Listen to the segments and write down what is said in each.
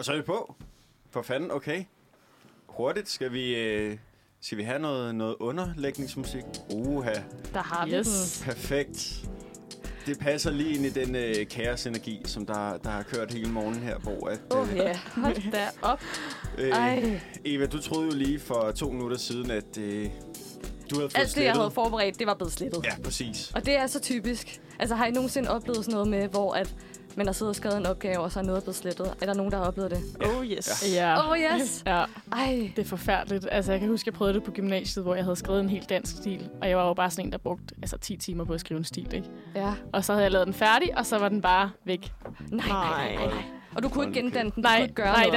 Og så er vi på. For fanden, okay. Hurtigt skal vi... Skal vi have noget underlægningsmusik? Uha. Der har vi yes. Perfekt. Det passer lige ind i den kaosenergi, som der har kørt hele morgenen her, hvor at... ja. Hold da op. Eva, du troede jo lige for 2 minutter siden, at du havde fået slettet. Alt det, jeg havde forberedt, det var blevet slettet. Ja, præcis. Og det er så typisk. Altså, har I nogensinde oplevet sådan noget med, hvor at man har siddet og skrevet en opgave, og så er noget blevet slettet? Er der nogen, der har oplevet det? Ja. Oh yes. Ja. Oh yes. Ja. Ej. Det er forfærdeligt. Altså, jeg kan huske, jeg prøvede det på gymnasiet, hvor jeg havde skrevet en helt dansk stil. Og jeg var jo bare sådan en, der brugte 10 timer på at skrive en stil, ikke? Ja. Og så havde jeg lavet den færdig, og så var den bare væk. Nej. Og du kunne ikke gendanne den? Nej,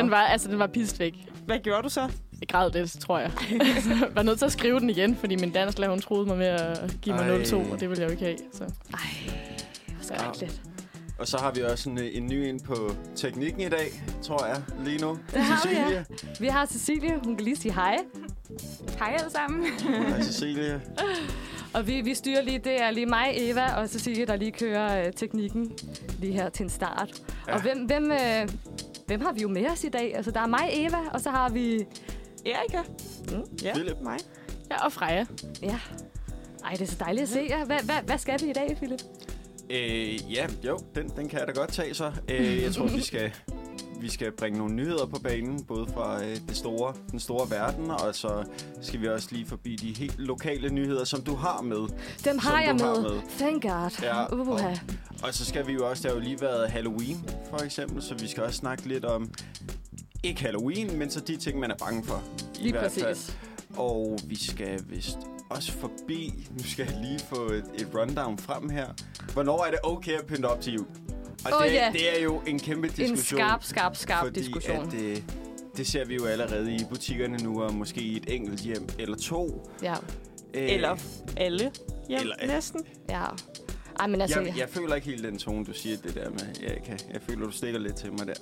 den var pist væk. Hvad gjorde du så? Jeg græd det, tror jeg. Jeg var nødt til at skrive den igen, fordi min dansklærer, hun troede mig med at give mig 0,2, og det ville jeg jo ikke have. Så. Ej, så ærgerligt. Og så har vi også en ny ind på teknikken i dag, tror jeg, lige nu. Cecilie. Vi har Cecilie, hun kan lige sige hej. Hej alle sammen. Hej Cecilie. Og vi styrer lige, det er lige mig, Eva og Cecilie, der lige kører teknikken lige her til en start. Ja. Og hvem har vi jo med os i dag? Altså der er mig, Eva, og så har vi... Erica. Ja. Philip. Mig. Ja, og Freja. Ja. Ej, det er så dejligt at se jer. Hvad skal vi i dag, Philip? Den kan jeg da godt tage så. Jeg tror, vi skal bringe nogle nyheder på banen, både fra den store verden, og så skal vi også lige forbi de helt lokale nyheder, som du har med. Dem har jeg med. Thank God. Ja, og så skal vi jo også, der har jo lige været Halloween, for eksempel, så vi skal også snakke lidt om, ikke Halloween, men så de ting, man er bange for. Lige præcis. Og vi skal vist også forbi, nu skal jeg lige få et rundown frem her. Hvornår er det okay at pynte op til jul? Og det er jo en kæmpe diskussion. En skarp fordi diskussion. Fordi det ser vi jo allerede i butikkerne nu, og måske i et enkelt hjem eller to. Ja. Eller alle hjem, eller næsten. Ja. Ej, men altså, jeg føler ikke helt den tone, du siger det der med, Erika. Jeg føler, du stikker lidt til mig der.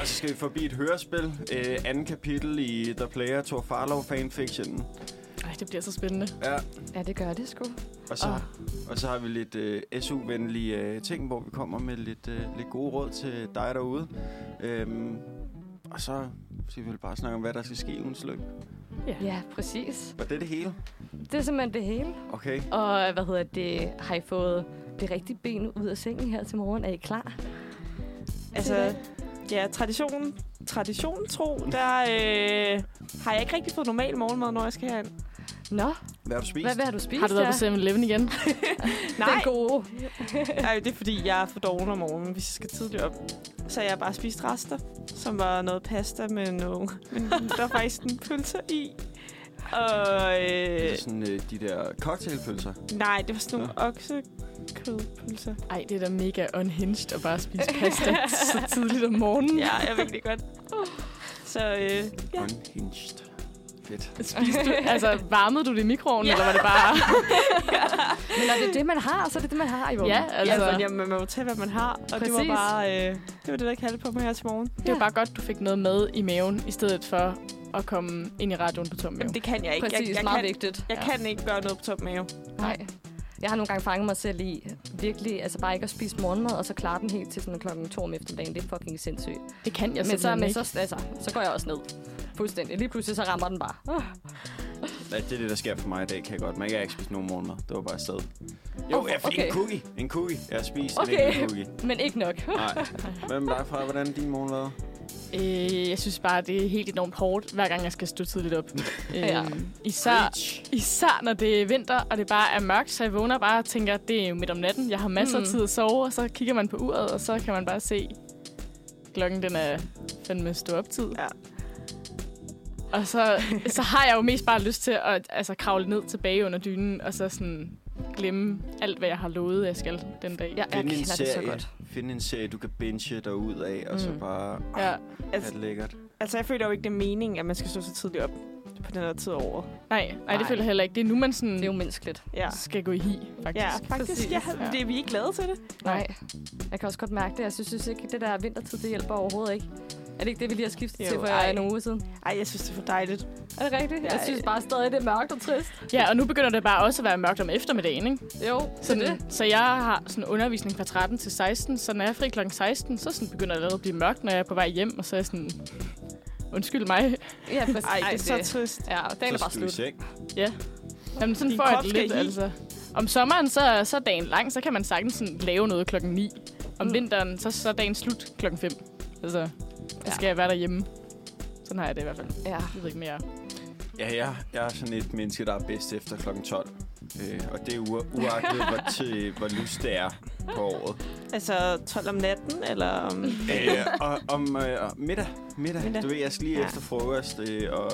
Og så skal vi forbi et hørespil. Andet kapitel i The Player, Thor Farlov fanfictionen. Ej, det bliver så spændende. Ja, det gør det sgu. Og så har vi lidt SU-venlige ting, hvor vi kommer med lidt gode råd til dig derude. Og så skal vi vel bare snakke om, hvad der skal ske i ugens løb. Ja, præcis. Var det hele? Det er simpelthen det hele. Okay. Og har I fået det rigtige ben ud af sengen her til morgen? Er I klar? Altså, ja, tradition tro, der har jeg ikke rigtig fået normal morgenmad, når jeg skal herind. Nå. Hvad har du spist? Hvad har du spist? Har du været på 7-Eleven igen? Nej. Den gode. Nej, det er fordi, jeg er for doven om morgenen, hvis jeg skal tidligt op. Så jeg bare spiste rester, som var noget pasta med noget. Men der var faktisk en pølse i. Og... Det er sådan de der cocktailpølser? Nej, det var sådan nogle oksekødpølser. Ej, det er da mega unhinged at bare spise pasta så tidligt om morgenen. Ja, jeg ved det godt. Så ja. Unhinged. Altså, varmede du det i mikroovnen, eller var det bare... Men når det er det, man har, så er det det, man har i morgen. Ja, altså... man må tage, hvad man har. Og præcis. Det var bare... det var det, der kaldte på mig her til morgen. Det var bare godt, du fik noget med i maven, i stedet for at komme ind i radioen på tom mave. Jamen, det kan jeg ikke. Præcis, jeg meget vigtigt. Jeg kan ikke gøre noget på tom mave. Nej. Jeg har nogle gange fanget mig selv i virkelig, altså bare ikke at spise morgenmad, og så klare den helt til sådan klokken 2 om eftermiddagen. Det er fucking sindssygt. Det kan jeg simpelthen ikke. Men så, altså, så går jeg også ned. Fuldstændig. Lige pludselig så rammer den bare. Nej, det er det, der sker for mig i dag, kan jeg godt. Men jeg har ikke spist nogen morgenmad. Det var bare sted. Jo, jeg fik en cookie. Jeg har spist en cookie. Men ikke nok. Nej. Hvem er dig fra? Hvordan er din morgenmad? Jeg synes bare, det er helt enormt hårdt, hver gang jeg skal stå tidligt op. Især når det er vinter, og det bare er mørkt, så jeg vågner bare og tænker, at det er jo midt om natten. Jeg har masser af tid at sove, og så kigger man på uret, og så kan man bare se, klokken den er fandme stå op tid. Ja. Og så har jeg jo mest bare lyst til at kravle ned tilbage under dynen, og så sådan... glemme alt, hvad jeg har lovet, jeg skal den dag. Jeg kender det så godt. Finde en serie, du kan binge derud af, og så bare... Ja. Altså, lækkert. Altså, jeg føler jo ikke, det er meningen, at man skal stå så tidligt op på den her tid over. Nej, det føler jeg heller ikke. Det er nu, man sådan... Det er umenneskeligt. Ja. Skal gå i hi, faktisk. Ja, faktisk. Ja, det er vi ikke glade til det. Nej. Jeg kan også godt mærke det. Jeg synes ikke, det der vintertid, det hjælper overhovedet ikke. Er det ikke det, vi lige har skiftet til for nogle uger siden? Ej, jeg synes, det er for dejligt. Er det rigtigt? Jeg synes bare stadig, det er mørkt og trist. Ja, og nu begynder det bare også at være mørkt om eftermiddagen, ikke? Jo, sådan, det. Så jeg har sådan undervisning fra 13 til 16, så når jeg er fri kl. 16, så sådan begynder det at blive mørkt, når jeg er på vej hjem, og så er sådan... Undskyld mig. Ja, præcis. Ej, det er så trist. Ja, dagen er bare slut. Ja. Jamen, sådan får jeg det lidt, altså. Om sommeren, så er dagen lang, så kan man sagtens sådan lave noget klokken 9. Om vinteren, så er dagen slut klokken 5. Altså, så skal jeg være derhjemme. Sådan har jeg det i hvert fald. Ja. Jeg ved ikke mere. Ja, jeg er sådan et menneske, der er bedst efter klokken 12. Og det er uagtet, hvor lyst det er på året. Altså 12 om natten, eller om... middag. Du ved, jeg skal lige efter frokost, og...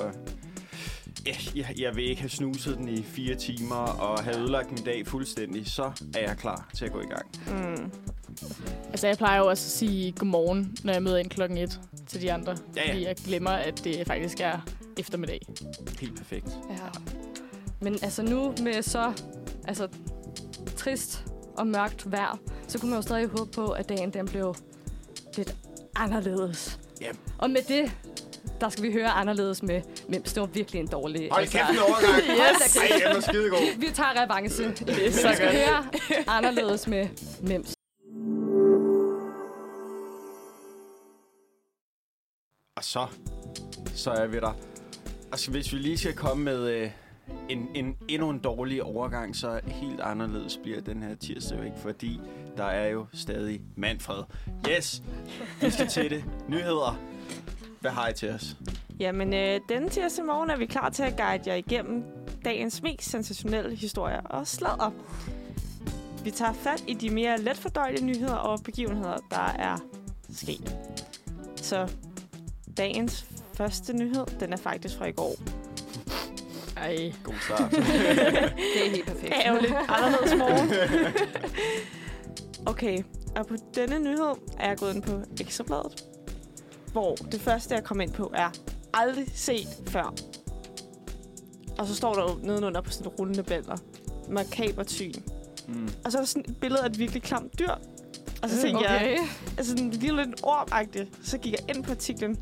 Jeg vil ikke have snuset den i 4 timer og have ødelagt min dag fuldstændig, så er jeg klar til at gå i gang. Mm. Altså, jeg plejer jo også at sige godmorgen, når jeg møder ind klokken 1 til de andre. Ja. Fordi jeg glemmer, at det faktisk er eftermiddag. Helt perfekt. Ja. Men altså nu med så trist og mørkt vejr, så kunne man jo stadig håbe på, at dagen den blev lidt anderledes. Yep. Og med det... Der skal vi høre anderledes med, men det var virkelig en dårlig... Hold kæft en overgang! Yes! Ej, jeg var skidegod. Vi tager revanche. Vi skal høre anderledes med Mems. Og så er vi der. Altså, hvis vi lige skal komme med endnu en dårlig overgang, så helt anderledes bliver den her tirsdag ikke, fordi der er jo stadig Manfred. Yes! Vi skal til det. Nyheder. Hvad har I til os? Jamen, denne tirsdag morgen er vi klar til at guide jer igennem dagens mest sensationelle historier og sladder. Vi tager fat i de mere letfordøjelige nyheder og begivenheder, der er sket. Så dagens første nyhed, den er faktisk fra i går. Ej. God start. Det er helt perfekt. Ærgerligt. Anderledes morgen. Okay, og på denne nyhed er jeg gået ind på Ekstrabladet, hvor det første, jeg kom ind på, er aldrig set før. Og så står der jo nedenunder på sådan et rullende bælter. Makaber tyn. Mm. Og så er der sådan et billede af et virkelig klamt dyr. Og så tænkte jeg, altså lige lidt orm-agtigt. Så gik jeg ind på artiklen.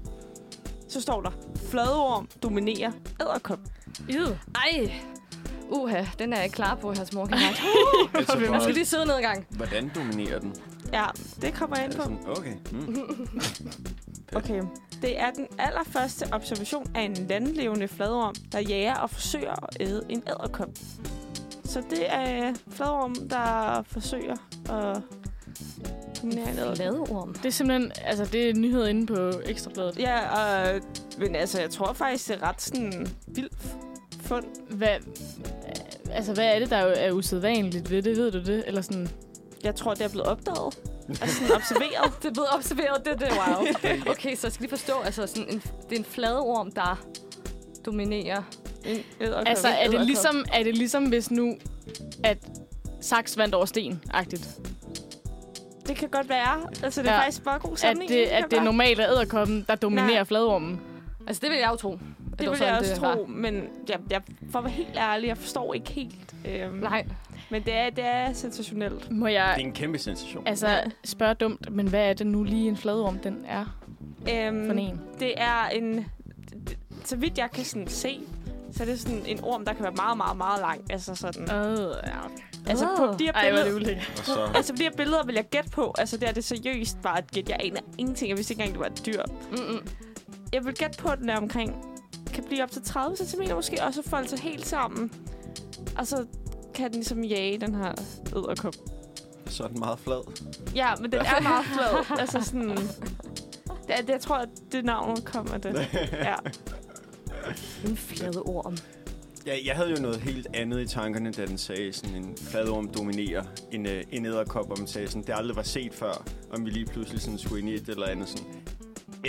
Så står der, fladorm dominerer edderkop. Ej! Uha, den er jeg ikke klar på, her små kæmper. Jeg skal lige sidde ned en gang. Hvordan dominerer den? Ja, det kommer jeg ind på. Okay. Mm. Okay. Det er den allerførste observation af en landlevende fladorm, der jager og forsøger at æde en edderkop. Så det er fladorm, der forsøger at dominere en edderkop. Det er simpelthen, altså det er nyhed inde på Ekstrabladet. Ja, og, men altså jeg tror faktisk, det er ret sådan vildt fund. Hvad er det, der er usædvanligt ved det? Ved du det? Eller sådan... Jeg tror, det er blevet opdaget. Altså sådan observeret. Det er blevet observeret, det. Wow. Okay, så jeg skal lige forstå, altså sådan det er en fladorm, der dominerer. Altså er det ligesom hvis nu at saks vandt over sten-agtigt? Det kan godt være. Altså det er faktisk bare god sammenligning. At det normalt er edderkoppen, der dominerer fladormen. Altså det vil jeg jo tro. Det vil jeg også tro, men jeg for at være helt ærlig, jeg forstår ikke helt. Nej. Men det er sensationelt. Det er en kæmpe sensation. Altså, spørg dumt, men hvad er det nu lige en fladorm, den er for en? Det er en... Så vidt jeg kan sådan se, så er det sådan en orm, der kan være meget, meget, meget lang. Altså sådan... Altså på de her billeder... Altså på de her billeder vil jeg gætte på. Altså det er det seriøst bare et gæt. Jeg aner ingenting. Jeg vidste ikke engang, det var et dyr. Mm-mm. Jeg vil gætte på, at den er omkring... Kan blive op til 30 centimeter måske, og så folde sig helt sammen. Og så... kan den ligesom jage den her edderkop. Så er den meget flad. Ja, men den er meget flad. Altså sådan... Det, jeg tror, at det navn kommer af det. Ja. En fladorm. Ja, jeg havde jo noget helt andet i tankerne, da den sagde sådan, en fladorm dominerer en edderkop, og man sagde sådan, det aldrig var set før, om vi lige pludselig sådan skulle ind i et eller andet sådan...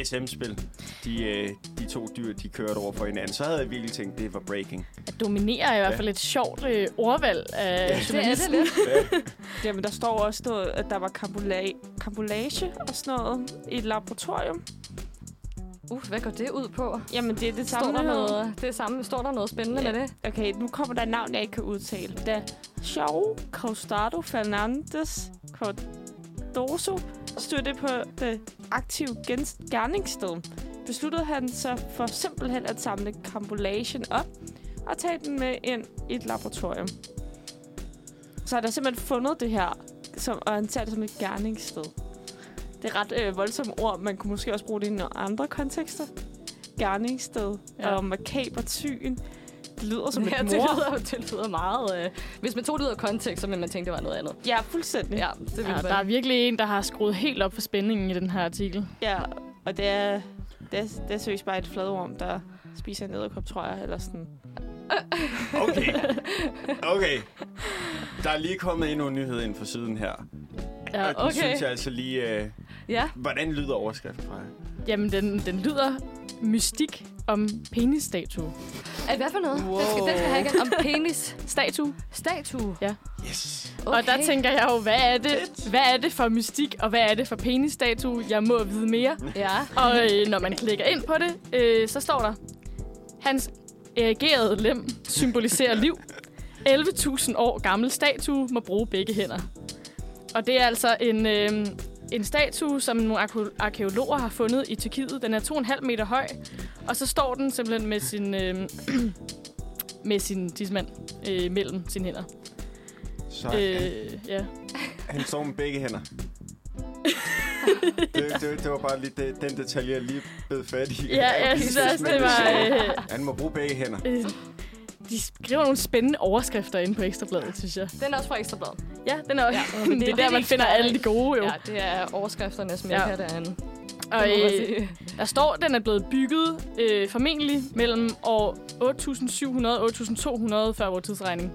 SM-spil. De to dyr, de kørte over for hinanden. Så havde jeg virkelig tænkt, det var breaking. At dominere er i hvert fald et sjovt ordvalg af journalisten. Det er det lidt. Jamen, der står også noget, at der var kambolage og sådan noget i et laboratorium. Hvad går det ud på? Jamen, det er det samme. Står der noget spændende med det? Okay, nu kommer der et navn, jeg ikke kan udtale. Det er João Costa do Fernandes Cardoso. stod det på det aktive gerningssted, besluttede han sig for simpelthen at samle karambollagen op og tage den med ind i et laboratorium. Så har der simpelthen fundet det her, og han tager det som et gerningssted. Det er ret voldsomme ord. Man kunne måske også bruge det i nogle andre kontekster. Gerningssted og makabertyen. Det lyder som et mord. Det lyder meget... Hvis man tog det ud af kontekst, så ville man tænke, det var noget andet. Ja, fuldstændig. Ja, det der er virkelig en, der har skruet helt op for spændingen i den her artikel. Ja, og det er seriøst bare et fladorm, der spiser en edderkop, tror jeg, eller sådan... Okay. Der er lige kommet endnu en nyhed ind for siden her. Ja, okay. Og den synes jeg altså lige... Hvordan lyder overskriften fra jer? Jamen, den lyder mystik om penisstatue. Er det hvad for noget? Wow. Den skal have igen. Om penis. Statue? Ja. Yes. Okay. Og der tænker jeg jo, hvad er det for mystik, og hvad er det for penisstatue? Jeg må vide mere. Ja. Og når man klikker ind på det, så står der... Hans erigerede lem symboliserer liv. 11.000 år gammel statue må bruge begge hænder. Og det er altså en statue, som nogle arkæologer har fundet i Tyrkiet. Den er 2,5 meter høj, og så står den simpelthen med sin tidsmand mellem sine hænder. Så han står med begge hænder. Det var bare lige den detalje, jeg lige bed fat i. Ja, jeg synes også, det var... Han må bruge begge hænder. De skriver nogle spændende overskrifter inde på Ekstrabladet, synes jeg. Den er også fra Ekstrabladet. Ja, den er også. Ja, det er der, man finder alle de gode, jo. Ja, det er overskrifterne, som jeg kan derinde. Og der står, den er blevet bygget formentlig mellem år 8700 og 8200 før vores tidsregning.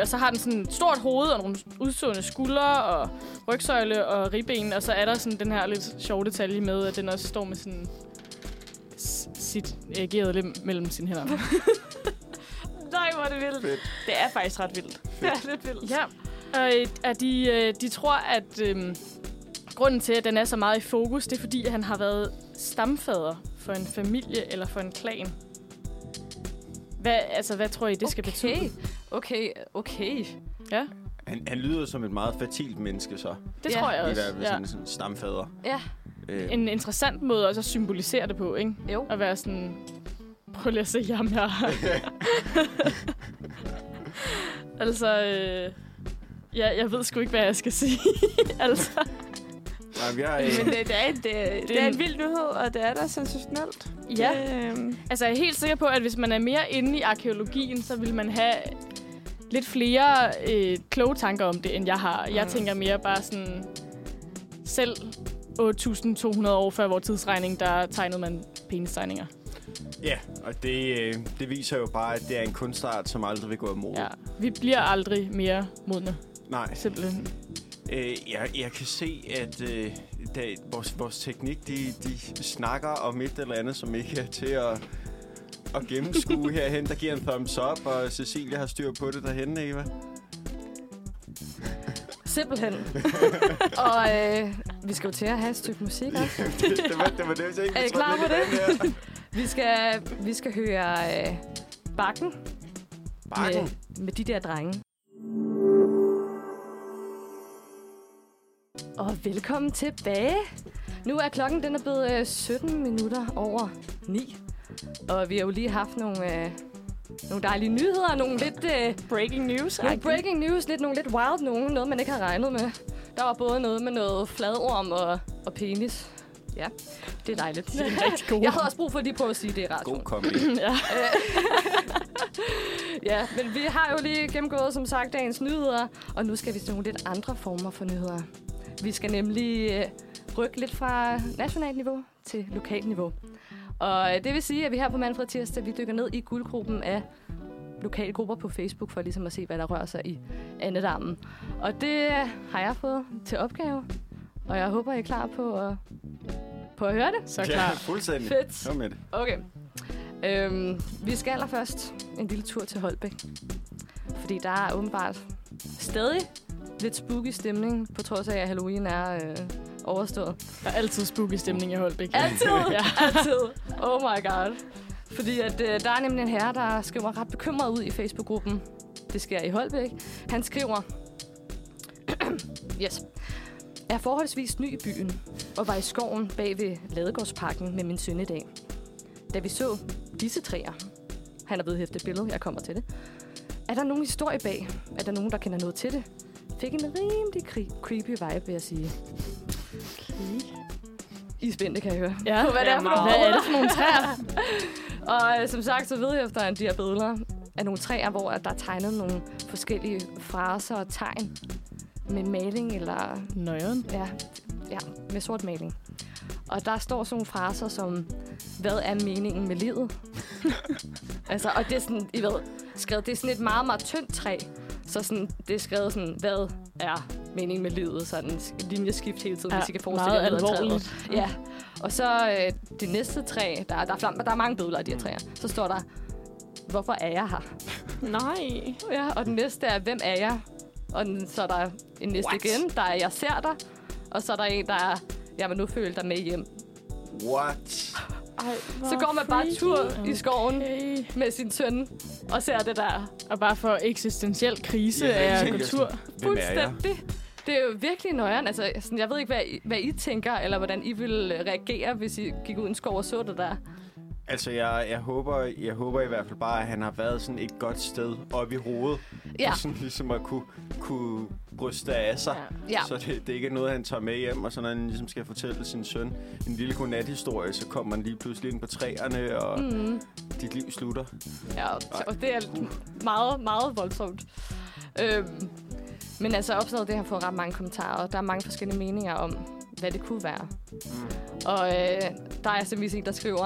Og så har den sådan et stort hoved og nogle udstående skuldre og rygsøjle og ribben. Og så er der sådan den her lidt sjove detalje med, at den også står med sådan sit erigerede lem mellem sine hænder. Nej, hvor er det vildt. Fedt. Det er faktisk ret vildt. Fedt. Det er lidt vildt. Ja, og at de tror, at grunden til, at den er så meget i fokus, det er fordi, at han har været stamfader for en familie eller for en klan. Hvad tror I, det skal betyde? Okay. Ja. Han lyder som et meget fertilt menneske, så. Det tror jeg også. I hvert fald sådan stamfader. Ja. En interessant måde også at symbolisere det på, ikke? Jo. At være sådan... Prøv lige at se ham her. Altså, jeg ved sgu ikke, hvad jeg skal sige. Altså. Men det er en vild nyhed, og det er da sensationelt. Ja. Altså, jeg er helt sikker på, at hvis man er mere inde i arkeologien, så vil man have lidt flere kloge tanker om det, end jeg har. Jeg tænker mere bare sådan, selv 8.200 år før vores tidsregning, der tegnede man penistegninger. Ja, og det viser jo bare, at det er en kunstart, som aldrig vil gå af mode. Ja, vi bliver aldrig mere modne. Nej. Simpelthen. Jeg kan se, at vores teknik, de snakker om et eller andet, som ikke er til at gennemskue herhen. Der giver en thumbs up, og Cecilie har styr på det derhenne, Eva. Simpelthen. Og vi skal jo til at have et stykke musik også. Det var det, hvis jeg ikke kunne trykke lidt af det her. Vi skal høre Bakken. Med de der drenge. Og velkommen tilbage. Nu er klokken, den er blevet 9:17. Og vi har jo lige haft nogle dejlige nyheder, nogle lidt... breaking news. Nogle breaking news, nogle lidt wild nogen, noget man ikke har regnet med. Der var både noget med noget fladorm og penis. Ja, det er dejligt. Det er rigtig gode. Jeg havde også brug for lige på at sige det i radioen. God kombi. Ja, men vi har jo lige gennemgået, som sagt, dagens nyheder, og nu skal vi til nogle lidt andre former for nyheder. Vi skal nemlig rykke lidt fra nationalt niveau til lokalt niveau. Og det vil sige, at vi her på Manfred Tirsdag, vi dykker ned i guldgruppen af lokale grupper på Facebook, for ligesom at se, hvad der rører sig i andedammen. Og det har jeg fået til opgave, og jeg håber, I er klar på at høre det. Så klar. Ja, fuldstændig. Fedt. Kom med det. Okay. Vi skal allerførst en lille tur til Holbæk. Fordi der er åbenbart stadig lidt spooky stemning, på trods af, at Halloween er overstået. Der er altid spooky stemning i Holbæk. Altid? Ja. Altid. Oh my god. Fordi at, der er nemlig en herre, der skriver ret bekymret ud i Facebook-gruppen. Det sker i Holbæk. Han skriver... Jeg er forholdsvis ny i byen og var i skoven bag ved Ladegårdsparken med min søn i dag. Da vi så disse træer, han har vedhæftet et billede, jeg kommer til det. Er der nogen historie bag? Er der nogen, der kender noget til det? Fik en rimelig creepy vibe, vil jeg sige. Okay. I er spændte, kan jeg høre. Ja, hvad er det for nogle træer? Og som sagt, så ved jeg efter de her billeder af nogle træer, hvor der er tegnet nogle forskellige fraser og tegn med maling eller... Nøjeren? Ja, med sort maling. Og der står sådan nogle fraser som, hvad er meningen med livet? Altså, og det er sådan, I ved, skrevet, det er sådan et meget, meget tyndt træ. Så sådan, det er skrevet sådan, hvad er meningen med livet? Sådan linjeskift hele tiden, hvis I kan forestille jer, hvad er. Ja, og så det næste træ, der er mange billeder af de her træer. Så står der, hvorfor er jeg her? Nej. Ja, og den næste er, hvem er jeg? Og så er der en næste igen, der er, jeg ser dig. Og så er der en, der er, jeg vil nu føle dig med hjem. What? Ej, så går man bare tur i skoven med sin søn og ser det der. Og bare for eksistentiel krise af kultur. Fuldstændig. Det er jo virkelig nøjeren. Altså, sådan, jeg ved ikke, hvad I tænker, eller hvordan I ville reagere, hvis I gik ud i en skov og så det der. Altså, jeg håber i hvert fald bare, at han har været sådan et godt sted oppe i hovedet. Ja. Og sådan ligesom at kunne bryste af sig. Ja. Så det er ikke noget, han tager med hjem, og så når han ligesom skal fortælle sin søn en lille godnathistorie, så kommer man lige pludselig ind på træerne, og dit liv slutter. Ja, og det er meget, meget voldsomt. Men altså, opslaget det har fået ret mange kommentarer, og der er mange forskellige meninger om, hvad det kunne være. Og der er simpelthen en, der skriver...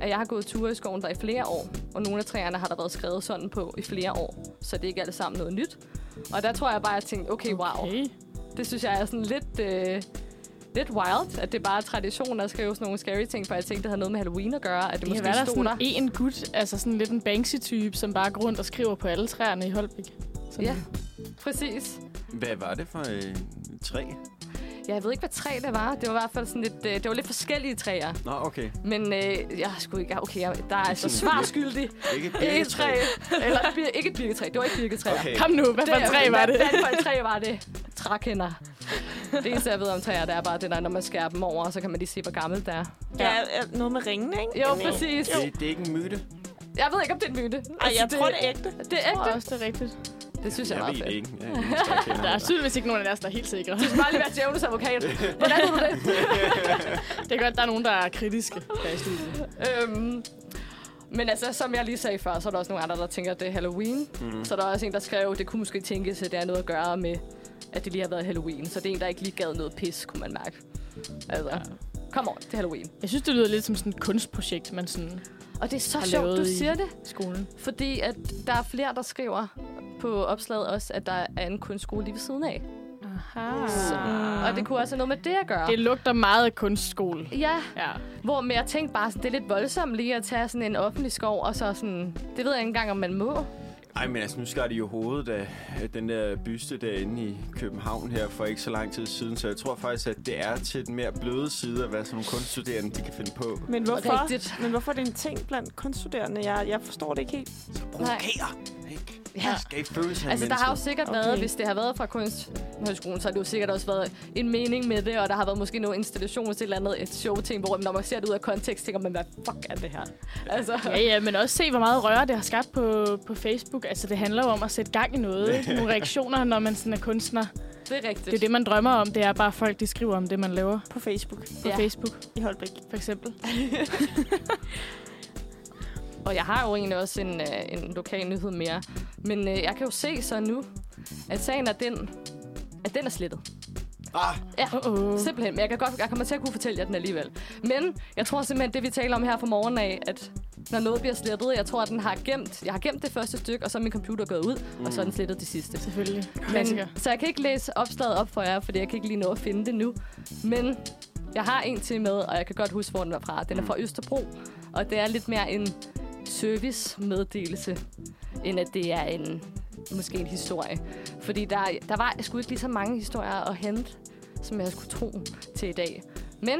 at jeg har gået ture i skoven der i flere år, og nogle af træerne har der været skrevet sådan på i flere år, så det er ikke alt sammen noget nyt. Og der tror jeg bare, at jeg tænkte, okay. Det synes jeg er sådan lidt wild, at det er bare tradition at skrive sådan nogle scary ting, for jeg tænkte, det havde noget med Halloween at gøre, at det måske stod der. En gut, altså sådan lidt en Banksy-type, som bare går rundt og skriver på alle træerne i Holbæk. Sådan. Ja, præcis. Hvad var det for træ? Ja, jeg ved ikke, hvad træ det var. Det var i hvert fald sådan lidt... det var lidt forskellige træer. Nå, okay. Men jeg skulle ikke... Okay, der er altså svarskyldig. Ikke et træ. Eller ikke et birketræ. Det var ikke birketræer. Okay. Kom nu, hvad for et træ var det? Hvad for et træ var det? Trækender. Det eneste, jeg ved om træer, det er bare det der, når man skærer dem over, så kan man lige se, hvor gammelt det er. Ja, noget med ringen, ikke? Jo, præcis. Det er ikke en myte. Jeg ved ikke, om det er en myte. Ej, jeg tror, det er ægte. Det er ægte. Jeg også, det er rigtigt. Det synes jeg er meget fedt. Ikke. Der er tydeligvis ikke nogen af deres, der er helt sikre. Du skal bare lige være djævnets advokat. Hvordan ved du det? Det er godt, der er nogen, der er kritiske. Men altså, som jeg lige sagde før, så er der også nogle andre, der tænker, at det er Halloween. Så der er også en, der skrev, at det kunne måske tænkes, at det er noget at gøre med, at det lige har været Halloween. Så det er en, der ikke lige gad noget pis, kunne man mærke. Altså, come on, det er Halloween. Jeg synes, det lyder lidt som sådan et kunstprojekt, man sådan... Og det er så sjovt, du siger det. Skolen. Fordi at der er flere, der skriver på opslaget også, at der er en kunstskole lige ved siden af. Aha. Så, og det kunne også have noget med det at gøre. Det lugter meget af kunstskole. Ja. Hvor med jeg tænkte bare, sådan, det er lidt voldsomt lige at tage sådan en offentlig skov, og så sådan, det ved jeg ikke engang, om man må. Ej, men altså, nu skar de jo hovedet af den der byste derinde i København her for ikke så lang tid siden, så jeg tror faktisk, at det er til den mere bløde side af, hvad sådan nogle kunststuderende, de kan finde på. Men hvorfor er det en ting blandt kunststuderende? Jeg forstår det ikke helt. Så provokerer, ikke? Ja. Altså, der har jo sikkert været, hvis det har været fra Kunsthøjskolen, så har det jo sikkert også været en mening med det, og der har været måske noget installation, et eller andet et showting, hvor når man ser det ud af kontekst, tænker man, hvad fuck er det her? Altså. Ja, men også se, hvor meget røre det har skabt på Facebook. Altså, det handler jo om at sætte gang i noget, ikke? Nogle reaktioner, når man sådan er kunstner. Det er rigtigt. Det er det, man drømmer om. Det er bare folk, de skriver om det, man laver. På Facebook. På Facebook. I Holbæk, for eksempel. Og jeg har jo egentlig også en lokal nyhed mere. Men jeg kan jo se så nu, at sagen er den, at den er slettet. Ja, simpelthen. Men jeg kommer til at kunne fortælle jer den alligevel. Men jeg tror simpelthen, det vi taler om her fra morgen af, at når noget bliver slettet, jeg tror, at jeg har gemt det første stykke, og så er min computer gået ud, og så er den slettet det sidste. Selvfølgelig. Men, så jeg kan ikke læse opslaget op for jer, fordi jeg kan ikke lige nå at finde det nu. Men jeg har en til med, og jeg kan godt huske, hvor den var fra. Den er fra Østerbro, og det er lidt mere en servicemeddelelse, end at det er måske en historie. Fordi der var sgu ikke lige så mange historier at hente, som jeg skulle tro til i dag. Men,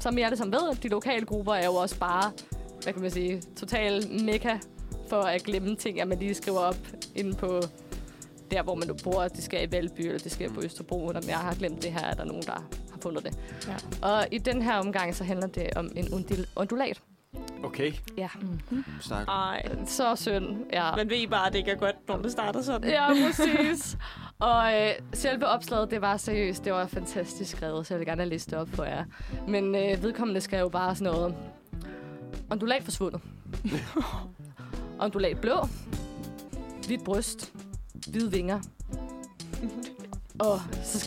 som I alle sammen ved, de lokale grupper er jo også bare, hvad kan man sige, total mekka for at glemme ting, at man lige skriver op inde på der, hvor man nu bor, det sker i Valby, eller det sker på Østerbro, eller jeg har glemt det her, er der nogen, der har fundet det. Ja. Og i den her omgang, så handler det om en undulat. Okay. Ja. Mm-hmm. Ej, så synd. Ja. Men ved I bare, at det ikke er godt, når det starter sådan? Ja, præcis. Og selve opslaget, det var seriøst. Det var fantastisk skrevet, så jeg vil gerne læse det op for jer. Men vedkommende skrev bare sådan noget. Undulat forsvundet. Undulat blå. Hvidt bryst. Hvide vinger. Og så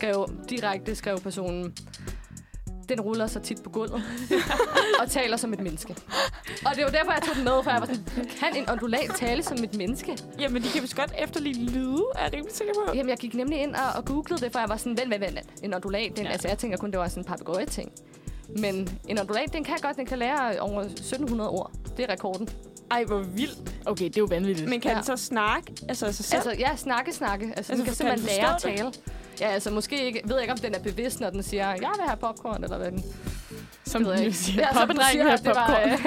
skrev personen... Den ruller sig tit på gulvet og taler som et menneske. Og det var derfor, jeg tog den med, for jeg var sådan, kan en undulat tale som et menneske? Jamen, de kan vist godt efterligne lyde, er jeg rimelig sikker på. Jamen, jeg gik nemlig ind og googlede det, for jeg var sådan, vent, en undulat, den, ja. Altså jeg tænker kun, det var sådan en papegøje-ting. Men en undulat, den kan lære over 1700 ord. Det er rekorden. Ej, hvor vildt. Okay, det er jo vanvittigt. Men kan den så snakke? Altså, snakke. Altså den kan simpelthen lære at tale. Ja, altså måske ikke, ved jeg ikke, om den er bevidst, når den siger, jeg vil have popcorn, eller hvad den... Som den jo siger, ja, poppen siger, vil have popcorn.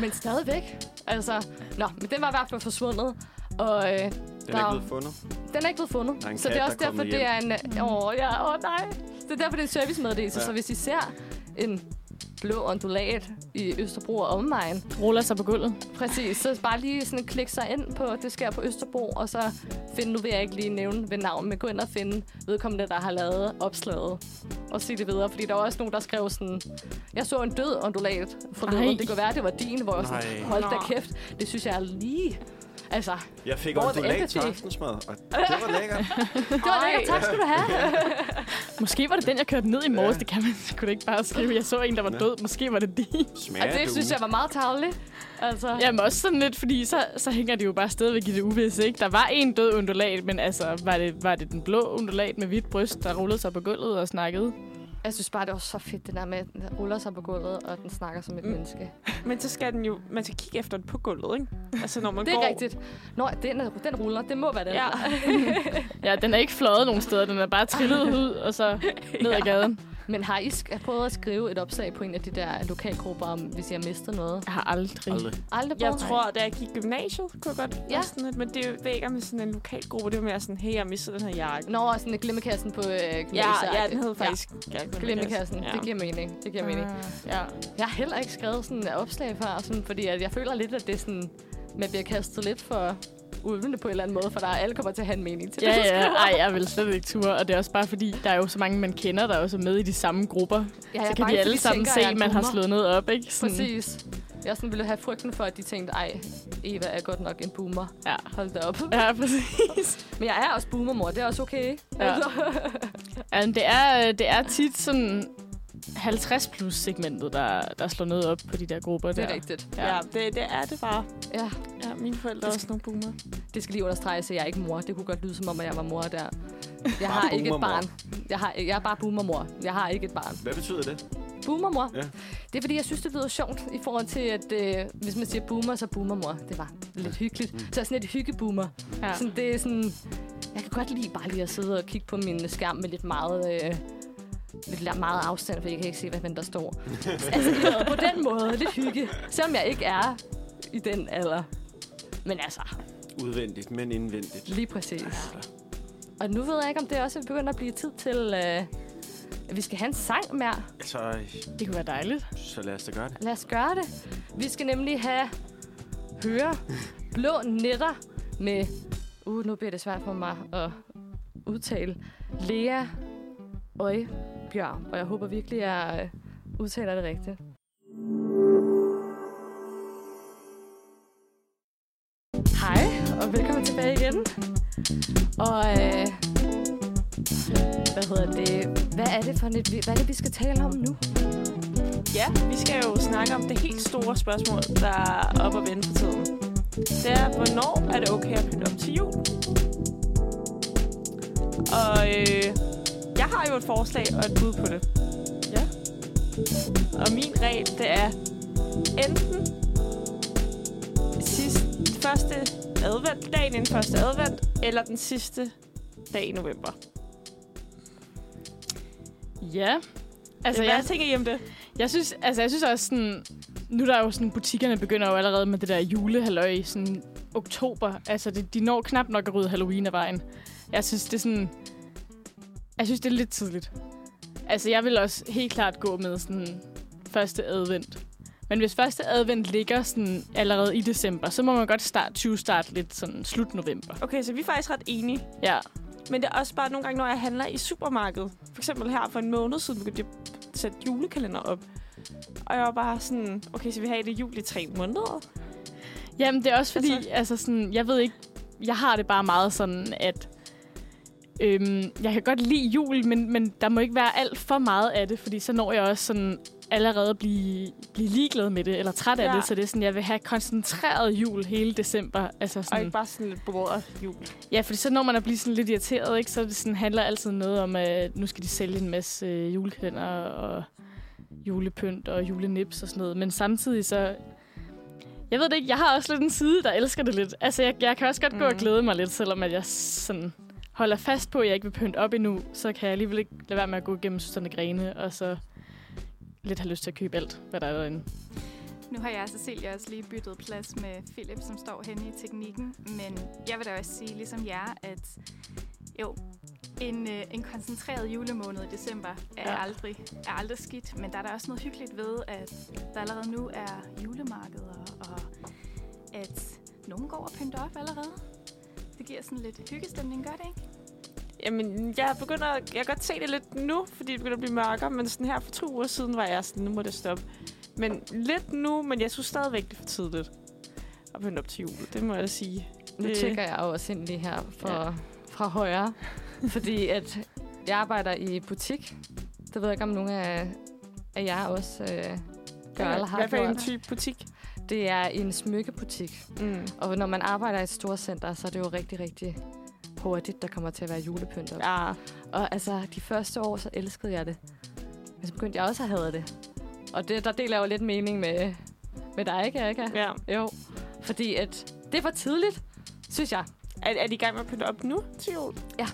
Men stadigvæk. Altså, men den var i hvert fald forsvundet. Og, den er ikke blevet fundet. Den er ikke blevet fundet. Så det er også derfor, det er en... Det er derfor, det er en servicemeddelelse. Ja. Så hvis I ser en blå undulat i Østerbro og omegn. Ruller sig på gulvet. Præcis. Så bare lige sådan klik sig ind på, det sker på Østerbro, og så finde, nu vil jeg ikke lige nævne ved navn, men gå ind og finde vedkommende, der har lavet opslaget, og se det videre. Fordi der var også nogen, der skrev sådan, jeg så en død undulat forleden. Det kunne være, det var din, hvor jeg sådan, hold da kæft. Det synes jeg er lige... Altså, jeg fik undulat til aftensmad, og det var lækkert. Det var lækkert, tak skulle du have. Måske var det den, jeg kørte ned i morges. Ja. Det kan man sgu ikke bare skrive. Jeg så en, der var død. Måske var det din. Og det synes jeg var meget tarveligt. Altså. Jamen også sådan lidt, fordi så hænger det jo bare stadigvæk i det uvisse, ikke? Der var en død undulat, men altså, var det den blå undulat med hvidt bryst, der rullede sig på gulvet og snakkede? Jeg synes bare, det var så fedt, det der med, at den ruller sig på gulvet, og den snakker som et menneske. Men så skal den jo... Man skal kigge efter den på gulvet, ikke? Altså, når man går... Det er rigtigt. Nå, den ruller. Det må være den. Ja. Ja, den er ikke fløjet nogen steder. Den er bare trillet ud, og så ned ad gaden. Men har I prøvet at skrive et opslag på en af de der lokalgrupper, om hvis I har mistet noget? Jeg har aldrig. Jeg tror, da jeg gik i gymnasiet, kunne jeg godt være sådan lidt, men det er jo ikke med sådan en lokalgruppe. Det var mere sådan, hey, jeg mistede den her jakke. Nå, sådan glemmekassen på gymnasiet. Ja, den hed faktisk glemmekassen. Ja. Det giver mening. Ja. Jeg har heller ikke skrevet sådan et opslag før, sådan, fordi jeg føler lidt, at det sådan, man bliver kastet lidt for... uden det på en eller anden måde, for der alle kommer til at have en mening til det. Ja, nej, jeg vil slet ikke ture, og det er også bare fordi, der er jo så mange, man kender, der er også med i de samme grupper. Ja, så kan de alle sammen se, at man har slået noget op, ikke? Sådan. Præcis. Jeg sådan ville have frygten for, at de tænkte, ej, Eva er godt nok en boomer. Ja. Hold da op. Ja, præcis. Men jeg er også boomermor, det er også okay, ikke? Ja. Altså, det er tit sådan... 50+-segmentet, der slår noget op på de der grupper der. Det er rigtigt. Ja, det er det bare. Ja. Ja, mine forældre er også nogle boomer. Det skal lige understreges, at jeg er ikke mor. Det kunne godt lyde som om, at jeg var mor der. Jeg har ikke et barn. Jeg er bare boomermor. Jeg har ikke et barn. Hvad betyder det? Boomermor? Ja. Det er fordi, jeg synes, det lyder sjovt i forhold til, at hvis man siger boomer, så boomermor. Det var lidt hyggeligt. Så er sådan et hyggeboomer. Ja. Sådan, det er sådan... Jeg kan godt lide bare lige at sidde og kigge på min skærm med lidt meget... lidt meget afstand, for jeg kan ikke se, hvad der står. Altså, på den måde, lidt hygge. Selvom jeg ikke er i den alder. Men altså... Udvendigt, men indvendigt. Lige præcis. Altså. Og nu ved jeg ikke, om det også begynder at blive tid til, at vi skal have en sang mere. Altså... Det kunne være dejligt. Så lad os da gøre det. Lad os gøre det. Vi skal nemlig høre Blå Netter med... nu bliver det svært for mig at udtale. Lea Øje. Bjørn, og jeg håber virkelig, at jeg udtaler det rigtigt. Hej, og velkommen tilbage igen. Og hvad er det for et, hvad er det, vi skal tale om nu? Ja, vi skal jo snakke om det helt store spørgsmål, der er oppe og vende på tiden. Det er, hvornår er det okay at pynte op til jul? Og jeg har jo et forslag og et bud på det. Ja. Og min regel, det er enten første advent, dagen inden første advent, eller den sidste dag i november. Ja. Altså, hvad tænker I om det? Jeg synes også sådan... Nu der er jo sådan, butikkerne begynder jo allerede med det der julehalløj, sådan... oktober. Altså, de når knap nok at rydde Halloween af vejen. Jeg synes, det er sådan... Jeg synes, det er lidt tidligt. Altså, jeg vil også helt klart gå med sådan første advent. Men hvis første advent ligger sådan allerede i december, så må man godt starte lidt sådan slut november. Okay, så vi er faktisk ret enige. Ja. Men det er også bare nogle gange, når jeg handler i supermarkedet. For eksempel her for en måned siden begyndte jeg at sætte julekalender op. Og jeg var bare sådan, okay, så vi har det jul i 3 måneder. Jamen, det er også fordi, altså sådan, jeg ved ikke, jeg har det bare meget sådan, at jeg kan godt lide jul, men der må ikke være alt for meget af det, fordi så når jeg også sådan allerede blive ligeglad med det, eller træt af det, så det er sådan, jeg vil have koncentreret jul hele december. Altså sådan, og ikke bare sådan lidt bordet jul. Ja, fordi så når man at blive sådan lidt irriteret, ikke, så det sådan handler altid noget om, at nu skal de sælge en masse julekalender og julepynt og julenips og sådan noget, men samtidig så... Jeg ved det ikke, jeg har også lidt en side, der elsker det lidt. Altså, jeg kan også godt gå og glæde mig lidt, selvom at jeg sådan holder fast på, at jeg ikke vil pynte op endnu, så kan jeg alligevel ikke lade være med at gå igennem sådan grene, og så lidt have lyst til at købe alt, hvad der er derinde. Nu har jeg og Cecilie også lige byttet plads med Philip, som står henne i teknikken, men jeg vil da også sige, ligesom jer, at jo, en koncentreret julemåned i december er aldrig skidt, men der er da også noget hyggeligt ved, at der allerede nu er julemarkeder, og at nogen går og pynter op allerede. Det giver sådan lidt hyggestemning, gør det ikke? Jamen, jeg kan godt se det lidt nu, fordi det begynder at blive mørkere, men sådan her for 2 uger siden var jeg sådan, nu må det stoppe. Men lidt nu, men jeg synes stadigvæk det er for tidligt at pynte op til jul, det må jeg da sige. Nu tjekker jeg også ind lige her fra højre, fordi at jeg arbejder i butik. Det ved jeg ikke, om nogen af jer også gør eller har gjort. Hvad for en type butik? Det er en smykkebutik. Mm. Og når man arbejder i et storcenter, så er det jo rigtig, rigtig hurtigt, der kommer til at være julepynter. Ja. Og altså, de første år, så elskede jeg det. Men så begyndte jeg også at have det. Og det, der deler jo lidt mening med dig, ikke, Erica? Ja. Jo. Fordi at det er for tidligt, synes jeg. Er de i gang med at pynte op nu til jul? Ja,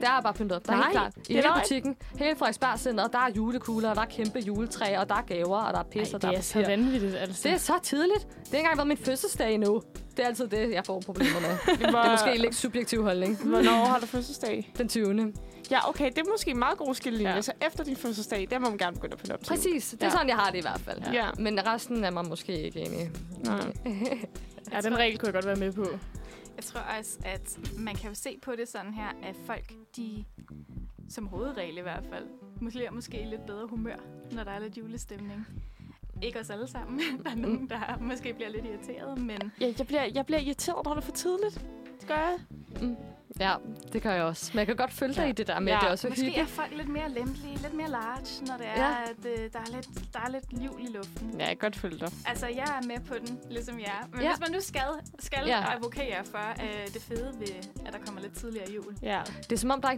der er bare pyntet op. Der er helt klart. I hele butikken, hele Frederiksbergcenteret, der er julekugler, og der er kæmpe juletræer, og der er gaver, og der er pis, og der er papir. Det er så vanvittigt, altså. Det er så tidligt. Det har ikke engang været min fødselsdag endnu. Det er altid det, jeg får problemer med. Det er måske lidt subjektiv holdning. Hvornår har du fødselsdag? Den 20. Ja, okay. Det er måske en meget god skillelinje. Ja. Så efter din fødselsdag, der må man gerne begynde at pynte op til. Præcis. Det er sådan, jeg har det i hvert fald. Ja. Men resten er man måske ikke enige. Ja, den regel kunne jeg godt være med på. Jeg tror også, at man kan jo se på det sådan her, at folk, de som hovedregel i hvert fald, måske lidt bedre humør, når der er lidt julestemning. Ikke os alle sammen. Der er nogen, der måske bliver lidt irriteret, men... Ja, jeg bliver irriteret, når det er for tidligt. Det gør jeg. Mm. Ja, det gør jeg også. Men jeg kan godt følge dig i det der med, at det er også måske hyggeligt. Måske er folk lidt mere lempelige, lidt mere large, når det er, at der er lidt liv i luften. Ja, jeg kan godt følge dig. Altså, jeg er med på den, ligesom jer. Men hvis man nu skal advokere for det fede ved, at der kommer lidt tidligere jul. Ja. Det er som om, der er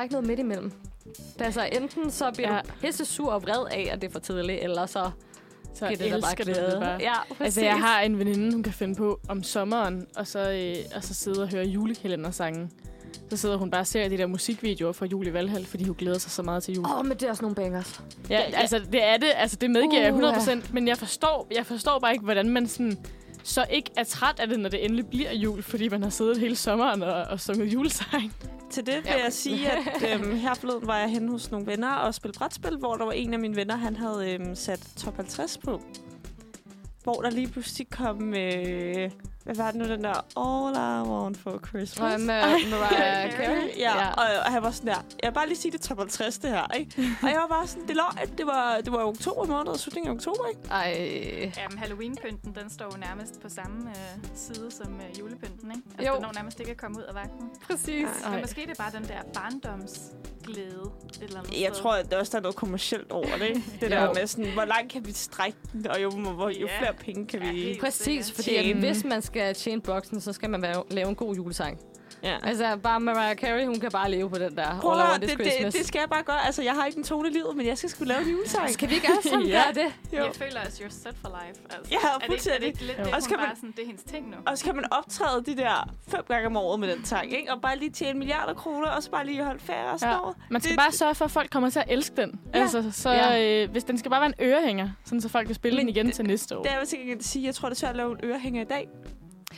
ikke noget midt imellem. Altså, enten så bliver du pissesur og vred af, at det er for tidligt, eller så jeg elsker det bare. Ja, altså, jeg har en veninde, hun kan finde på om sommeren, og så sidde og høre julekalendersange. Så sidder hun bare og ser de der musikvideoer fra Jul i Valhall, fordi hun glæder sig så meget til jul. Men det er også nogle bangers. Ja, altså, det er det. Altså, det medgiver jeg 100%. Men jeg forstår bare ikke, hvordan man sådan, så ikke er træt af det, når det endelig bliver jul, fordi man har siddet hele sommeren og sunget julesang. Til det vil jeg sige, at her forleden var jeg henne hos nogle venner og spillede brætspil, hvor der var en af mine venner, han havde sat top 50 på. Hvor der lige pludselig kom, hvad var det nu, den der All I Want for Christmas? Mariah Carey. Ja, og han var sådan der, jeg vil bare lige sige, det er top 50 det her, ikke? Og jeg var bare sådan, det løg, det var oktober måned, slutningen af oktober, ikke? Ej. Jamen, Halloween-pynten, den står jo nærmest på samme side som julepynten, ikke? Altså, den når nærmest ikke at komme ud af vagten. Præcis. Ej. Men måske det er bare den der barndomsglæde, et eller andet. Jeg tror, at der også er noget kommercielt over det, ikke? Det der med sådan, hvor langt kan vi strække den, og jo flere penge kan vi... Præcis, fordi at hvis man skal tjene boksen, så skal man lave en god julesang. Ja. Altså, bare Mariah Carey, hun kan bare leve på den der. Prøv at det skal jeg bare gøre. Altså, jeg har ikke en tone i livet, men jeg skal sgu lave en julesang. Skal vi ikke også sådan gøre det? Jo. Jeg føler, at you're set for life. Altså, ja, fuldstændig. Det er hendes ting nu. Og så kan man optræde de der 5 gange om året med den sang, ikke? Og bare lige tjene milliarder kroner, og så bare lige holde færre og sådan noget. Man skal bare sørge for, at folk kommer til at elske den. Ja. Altså, så hvis den skal bare være en ørehænger, sådan, så folk kan spille den igen til næste år. Det er jeg sikkert at sige. Jeg tror, det er svært at lave en ørehænger i dag.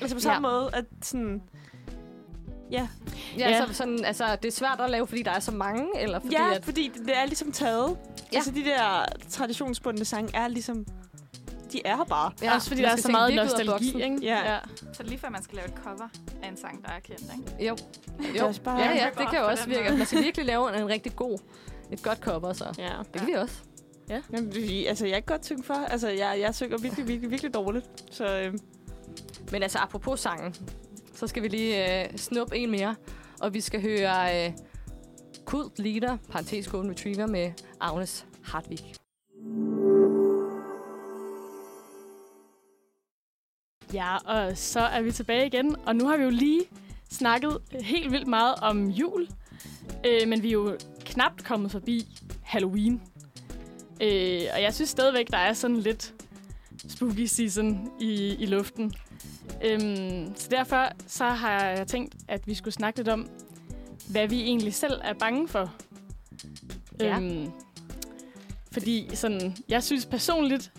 Altså på samme måde, at sådan... Ja. Så sådan, altså, det er svært at lave, fordi der er så mange, eller fordi... Ja, at... fordi det er ligesom taget. Ja. Altså, de der traditionsbundne sange er ligesom... De er her bare. Ja, også fordi der er så meget nostalgi, ikke? Ja. Så lige før man skal lave et cover af en sang, der er kendt, ikke? Jo. Ja, det kan jo også virke. Man skal virkelig lave en rigtig god, et godt cover, så. Ja. Det kan vi også. Ja. Jamen, altså, jeg er godt synge for. Altså, jeg synger virkelig dårligt. Så, Men altså, apropos sangen, så skal vi lige snuppe en mere. Og vi skal høre Kult Leader, parentes Golden Retriever, med Agnes Hartvig. Ja, og så er vi tilbage igen, og nu har vi jo lige snakket helt vildt meget om jul, men vi er jo knapt kommet forbi Halloween. Og jeg synes stadigvæk, der er sådan lidt spooky season i luften. Så derfor så har jeg tænkt, at vi skulle snakke lidt om, hvad vi egentlig selv er bange for. Ja. Fordi sådan, jeg synes personligt,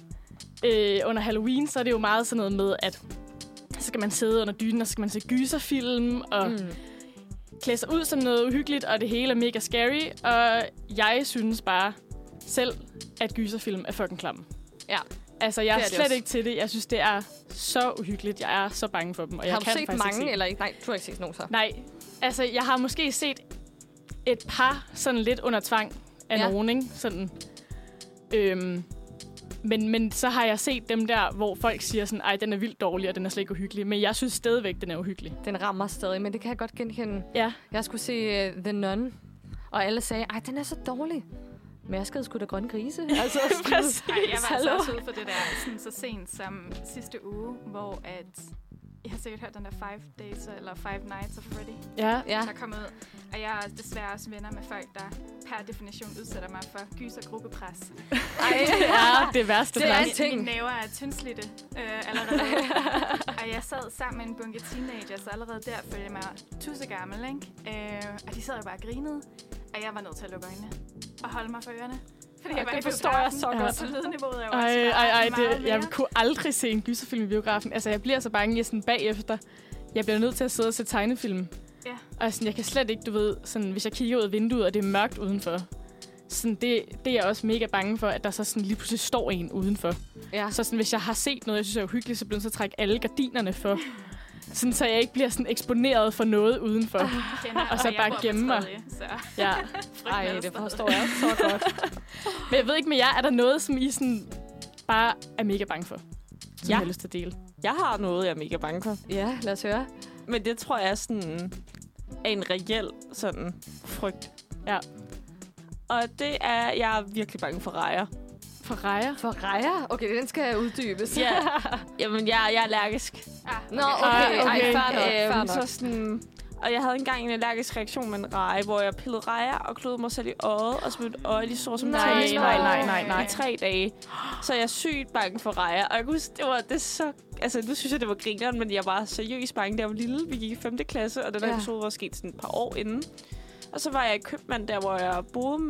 under Halloween, så er det jo meget sådan noget med, at så skal man sidde under dynen, og så skal man se gyserfilm, og klæde sig ud som noget uhyggeligt, og det hele er mega scary. Og jeg synes bare selv, at gyserfilm er fucking klamme. Ja. Altså, jeg er slet ikke til det. Jeg synes, det er så uhyggeligt. Jeg er så bange for dem. Og har du set mange, eller ikke? Nej, du har ikke set nogen så. Nej. Altså, jeg har måske set et par sådan lidt under tvang af nogen, ikke? Sådan... Men så har jeg set dem der, hvor folk siger sådan, ej, den er vildt dårlig, og den er slet ikke uhyggelig. Men jeg synes stadigvæk, den er uhyggelig. Den rammer stadig, men det kan jeg godt genkende. Ja. Jeg skulle se The Nun, og alle sagde, ej, den er så dårlig. Men jeg skede sgu da grønne grise. Altså, præcis. Ej, jeg var altså også ude for det der sådan, så sent som sidste uge, hvor at... Jeg har sikkert hørt den der Five Nights at Freddy, der kom ud. Og jeg er desværre også venner med folk, der per definition udsætter mig for gys og gruppepres. Ej, ja, det værste plads. Mine næver er tyndslidte allerede. Og jeg sad sammen med en bunke teenager, så allerede der følte jeg mig tussegammel, ikke? Og de sad jo bare og grinede, og jeg var nødt til at lukke øjnene og holde mig for ørerne. Fordi jeg det forstår jeg så godt. Så lydniveauet er jo også jeg kunne aldrig se en gyserfilm i biografen. Altså, jeg bliver så bange, jeg sådan bagefter. Jeg bliver nødt til at sidde og se tegnefilm. Ja. Og sådan, jeg kan slet ikke, du ved, sådan, hvis jeg kigger ud af vinduet, og det er mørkt udenfor. Sådan, det er jeg også mega bange for, at der så sådan lige pludselig står en udenfor. Ja. Så sådan, hvis jeg har set noget, jeg synes er uhyggeligt, så bliver jeg nødt til at trække alle gardinerne for. Sådan, så jeg ikke bliver sådan eksponeret for noget udenfor. Og så bare gemme mig. Ja. Ej, det forstår jeg så godt. Men jeg ved ikke med jer, er der noget, som I sådan bare er mega bange for? Som jeg har lyst til at dele. Jeg har noget, jeg er mega bange for. Ja, lad os høre. Men det tror jeg er sådan en reel sådan frygt. Ja. Og det er, jeg er virkelig bange for rejer. For rejer? For rejer? Okay, den skal uddybes. Ja. Jamen, jeg er allergisk. Ah, okay. Nå, okay. Fair nok. Så sådan... Og jeg havde engang en allergisk reaktion med en reje, hvor jeg pillede rejer og kløede mig selv i øjet og smidte øje lige så som nej. I 3 dage. Så jeg er sygt bange for rejer. Og jeg kunne huske, det så... Altså, nu synes jeg, det var grineren, men jeg var seriøst bange. Da jeg var lille, vi gik i 5. klasse, og den her episode var sket sådan et par år inden. Og så var jeg i Købmand, der hvor jeg boede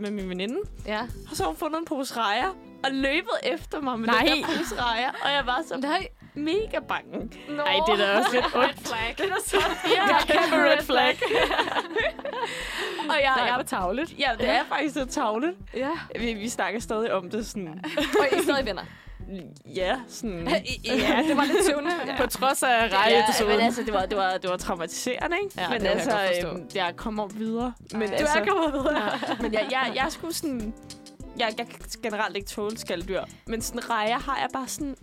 med min veninde. Ja. Og så har hun fundet en pose rejer og løbet efter mig med den der pose rejer. Og jeg var så mega bange. No. Ej, det er da også lidt red flag. Det er da sådan. Ja, red flag. Og jeg var tavlet. Ja, det er faktisk lidt tavlet. Ja. Vi snakker stadig om det sådan. Og I er stadig venner. Ja, sådan. Ja, det var lidt søvnigt. På trods af rejeepisoden. Ja, men altså, det var traumatiserende, ikke? Ja, men det altså, jeg kommer videre. Men altså, jeg kommer videre. Men jeg skulle sådan... Jeg kan generelt ikke tåle skaldyr, men sådan rejer har jeg bare sådan...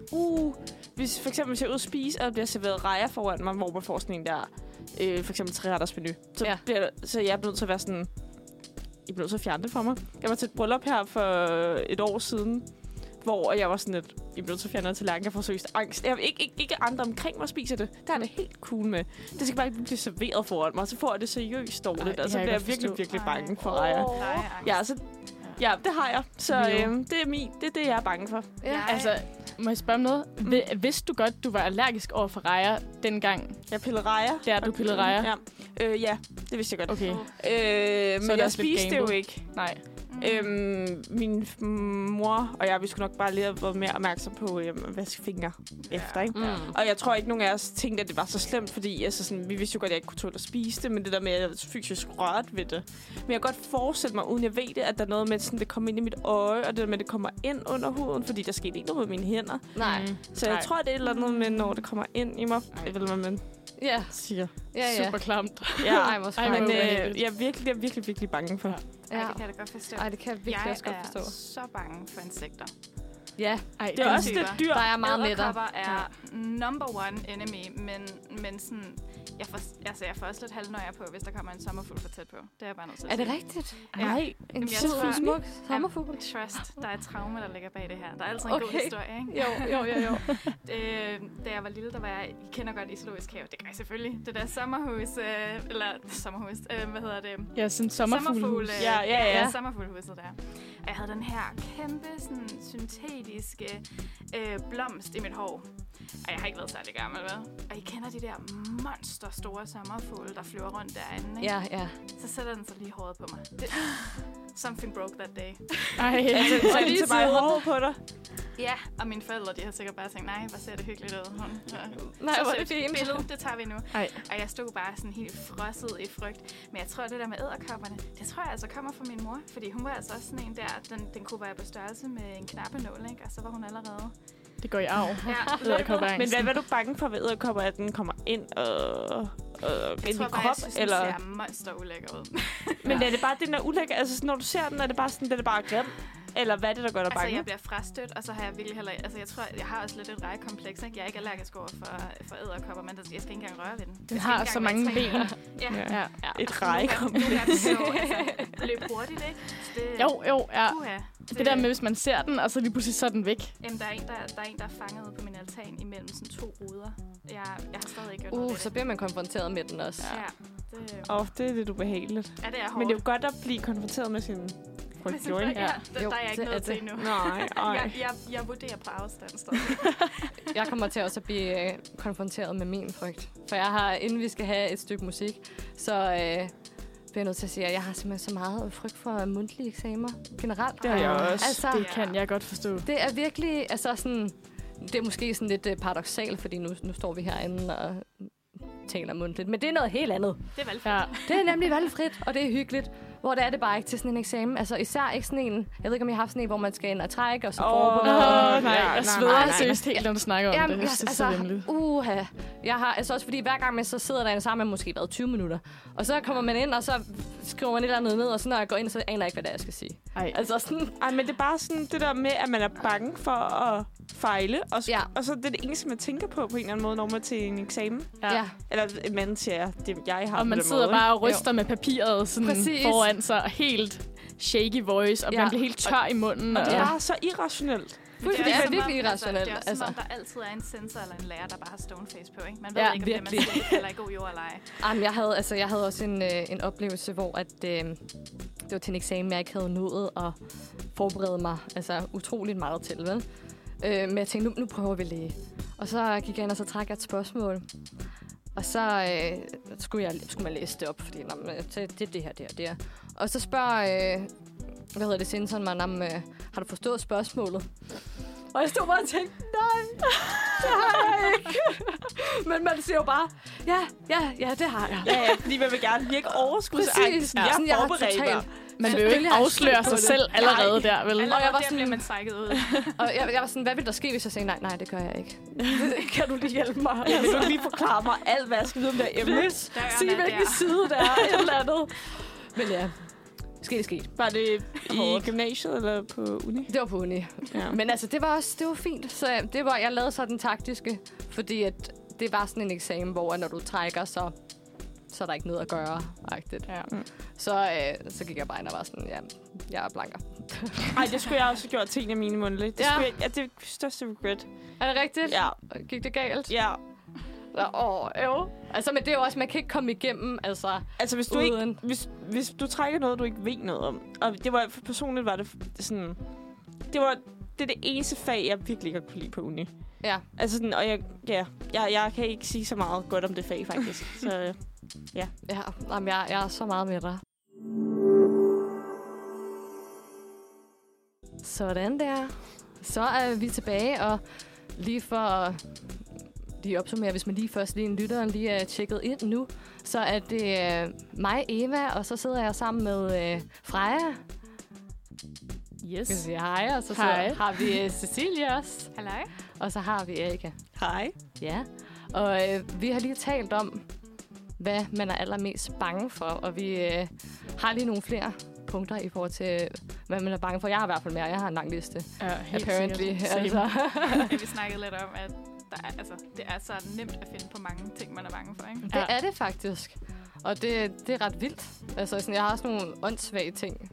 Hvis for eksempel hvis jeg er ude at spise, og der bliver serveret rejer foran mig, hvor man får sådan en der... for eksempel 3-rettersmenu. Så jeg er nødt til at være sådan... I bliver nødt til at fjerne det for mig. Jeg var til et bryllup her for et år siden, hvor jeg var sådan lidt, I blev så fjernet til langt, jeg får seriøst angst. Jeg ikke andre omkring mig spiser det. Der er det helt cool med. Det skal bare ikke blive serveret foran mig, så får jeg det seriøst dårligt, og så bliver jeg virkelig bange for rejer. Ja, så det har jeg. Så det er det, jeg er bange for. Ja. Altså, må jeg spørge om noget? Vidste du godt, du var allergisk over for rejer dengang? Jeg pillede rejer. Du pillede rejer? Ja. Det vidste jeg godt. Okay. Men jeg spiste det jo ikke. Nej. Min mor og jeg, vi skulle nok bare lige have været mere opmærksom på at vaske fingre efter, ikke? Ja. Og jeg tror ikke, nogen af os tænkte, at det var så slemt, fordi altså, sådan, vi vidste jo godt, at jeg ikke kunne tåle at spise det, men det der med, at jeg fysisk rørte ved det. Men jeg kan godt forestille mig, uden jeg ved det, at der er noget med, sådan, det kommer ind i mit øje, og det der med, det kommer ind under huden, fordi der skete ikke noget med mine hænder. Nej. Så jeg tror, det er et eller andet med, når det kommer ind i mig. Det vil man siger. Ja. Super klamt. Ja, jeg er virkelig bange for. Ja. Ej, det kan jeg da godt forstå. Ej, det kan jeg virkelig også godt forstå. Jeg er så bange for insekter. Ja, det er også lidt dyr. Der er meget lettere. Edderkopper er number one enemy, men sådan, jeg får også lidt halvnøjer på, hvis der kommer en sommerfugl for tæt på. Det er jeg bare nødt til at sige. Er det rigtigt? Nej, en smuk sommerfugl. Trust, der er traume, der ligger bag det her. Der er altid en god historie, ikke? Jo. Da jeg var lille, der var jeg, I kender godt i zoologisk have. Det gør jeg selvfølgelig. Det der sommerhus, hvad hedder det? Ja, sådan sommerfuglehus. Ja. Sommerfuglehuset der. Og jeg havde den her kæmpe sådan, syntetiske blomst i mit hår. Og jeg har ikke været særlig gammel, vel? Og I kender de der monsterstore sommerfugle, der flyver rundt derinde, ikke? Ja. Så sætter den så lige håret på mig. Something broke that day. Ej, så lige til mig håret på dig. Ja, og mine forældre, de har sikkert bare tænkt, nej, hvor ser det hyggeligt ud. Nej, hvor er det fint. Billede, det tager vi nu. Ej. Og jeg stod bare sådan helt frosset i frygt. Men jeg tror, det der med edderkopperne, det tror jeg altså kommer fra min mor. Fordi hun var altså også sådan en der, den kunne være på størrelse med en knappenål, ikke? Og så var hun allerede... Det går i arv. Ja. Men hvad er du bange for ved edderkopper, at den kommer ind ind i krop? Jeg synes, eller? Den ser monster ulækker ud. Men er det bare den, der er ulækker? Altså, når du ser den, er det bare sådan, den er bare grim? Eller hvad er det, der gør dig bange? Altså, jeg bliver frastødt, og så har jeg virkelig heller... Altså, jeg tror, jeg har også lidt et rejekompleks, ikke? Jeg er ikke allergisk over for æderkopper, men jeg skal ikke engang røre ved den. Den har så mange ben. Ja. Et rejekompleks. Altså, løb hurtigt, ikke? Det, jo. Det der med, hvis man ser den, og så lige pludselig så den væk. Jamen, der er en, der er fanget på min altan imellem sådan 2 ruder. Jeg har stadig ikke gjort noget. Så bliver man konfronteret med den også. Ja. Det er lidt ubehageligt. Ja, det er hårdt. Men det er jo godt at blive konfronteret med sin... Der er jeg ikke noget til endnu. Nej. Jeg vurderer på afstand. Jeg kommer til også at blive konfronteret med min frygt. For jeg har, inden vi skal have et stykke musik, så bliver jeg nødt til at sige, at jeg har simpelthen så meget frygt for mundtlige eksamener generelt. Det har jeg også. Altså, det kan jeg godt forstå. Det er virkelig, altså sådan, det er måske sådan lidt paradoksalt, fordi nu står vi herinde og taler mundtligt. Men det er noget helt andet. Det er valgfrit. Ja. Det er nemlig valgfrit, og det er hyggeligt. Hvor det er det bare ikke til sådan en eksamen. Altså især ikke sådan en... Jeg ved ikke, om I har haft sådan en, hvor man skal ind og trække, og så forberede... Jeg sveder seriøst helt, når du snakker om det. Det er så hjemligt. Jeg har altså også, fordi hver gang man så sidder derinde, så har man måske været 20 minutter. Og så kommer man ind, og så skriver man et eller andet ned, og så når jeg går ind, så aner jeg ikke, hvad det er, jeg skal sige. Altså sådan... men det er bare sådan det der med, at man er bange for at fejle. Og så det er det eneste, man tænker på en eller anden måde, når man er til en eksamen. Ja. Eller man siger, det jeg har. Og man sidder bare og ryster med papiret sådan foran. Så helt shaky voice, og man bliver helt tør i munden. Og det er så irrationelt. Det er virkelig irrationelt. Det er også, som om der altid er en sensor eller en lærer, der bare har stoneface på, ikke? Man ved ikke, om det man siger, eller er god jord eller ej. Jeg havde også en oplevelse, hvor at, det var til en eksamen, jeg ikke havde nået at forberede mig utroligt meget til, vel? Men jeg tænkte, nu prøver vi lige. Og så gik jeg ind, og så trak jeg et spørgsmål. Og så skulle man læse det op, fordi det er det her, det her, det her. Og så spørger, sensoren mig, har du forstået spørgsmålet? Og jeg stod bare og tænkte, nej, det har jeg ikke. Men man siger jo bare, ja, det har jeg. Ja, fordi man vil gerne virke overskudsagtigt. Jeg forbereder mig. Man vil jo ikke afsløre sig selv allerede der, vel? Og jeg var sådan, man trækket ud. Og jeg var sådan, hvad vil der ske, hvis jeg sagde, nej, det gør jeg ikke. Kan du lige hjælpe mig? Kan du lige forklare mig alt, hvad jeg skal vide om det her emne? Sige, hvilken side der er, et eller andet. Men ja, skete. Var det i gymnasiet eller på uni? Det var på uni. Ja. Men altså, det var fint. Så det var, jeg lavede så den taktiske, fordi at det var sådan en eksamen, hvor når du trækker, så er der ikke noget at gøre, rigtigt. Ja. Så gik jeg bare ind og var sådan, jeg er blanker. Nej, det skulle jeg også have gjort til en af mine mundtlige. Det er største regret. Er det rigtigt? Ja. Gik det galt? Ja. Men det er jo også, man kan ikke komme igennem, altså hvis du uden... ikke, hvis du trækker noget, du ikke ved noget om, og det var, personligt var det sådan, det eneste fag, jeg virkelig ikke kunne lide på uni. Ja. Altså sådan, og jeg kan ikke sige så meget godt om det fag, faktisk, så ja. Ja, jamen, jeg er så meget med dig. Sådan der. Så er vi tilbage, og lige for at lige opsummere, hvis man lige først lige en lytter lige er tjekket ind nu, så er det mig, Eva, og så sidder jeg sammen med Freja. Yes. Jeg siger hej, og så har vi Cecilie også. Hej. Og så har vi Erica. Hej. Ja, og vi har lige talt om, hvad man er allermest bange for, og vi har lige nogle flere punkter i forhold til, hvad man er bange for. Jeg har i hvert fald mere, jeg har en lang liste. Apparently. Altså. Vi snakkede lidt om, at det er så nemt at finde på mange ting, man er bange for, ikke? Det er det faktisk. Og det er ret vildt. Altså, sådan, jeg har også nogle åndssvage ting,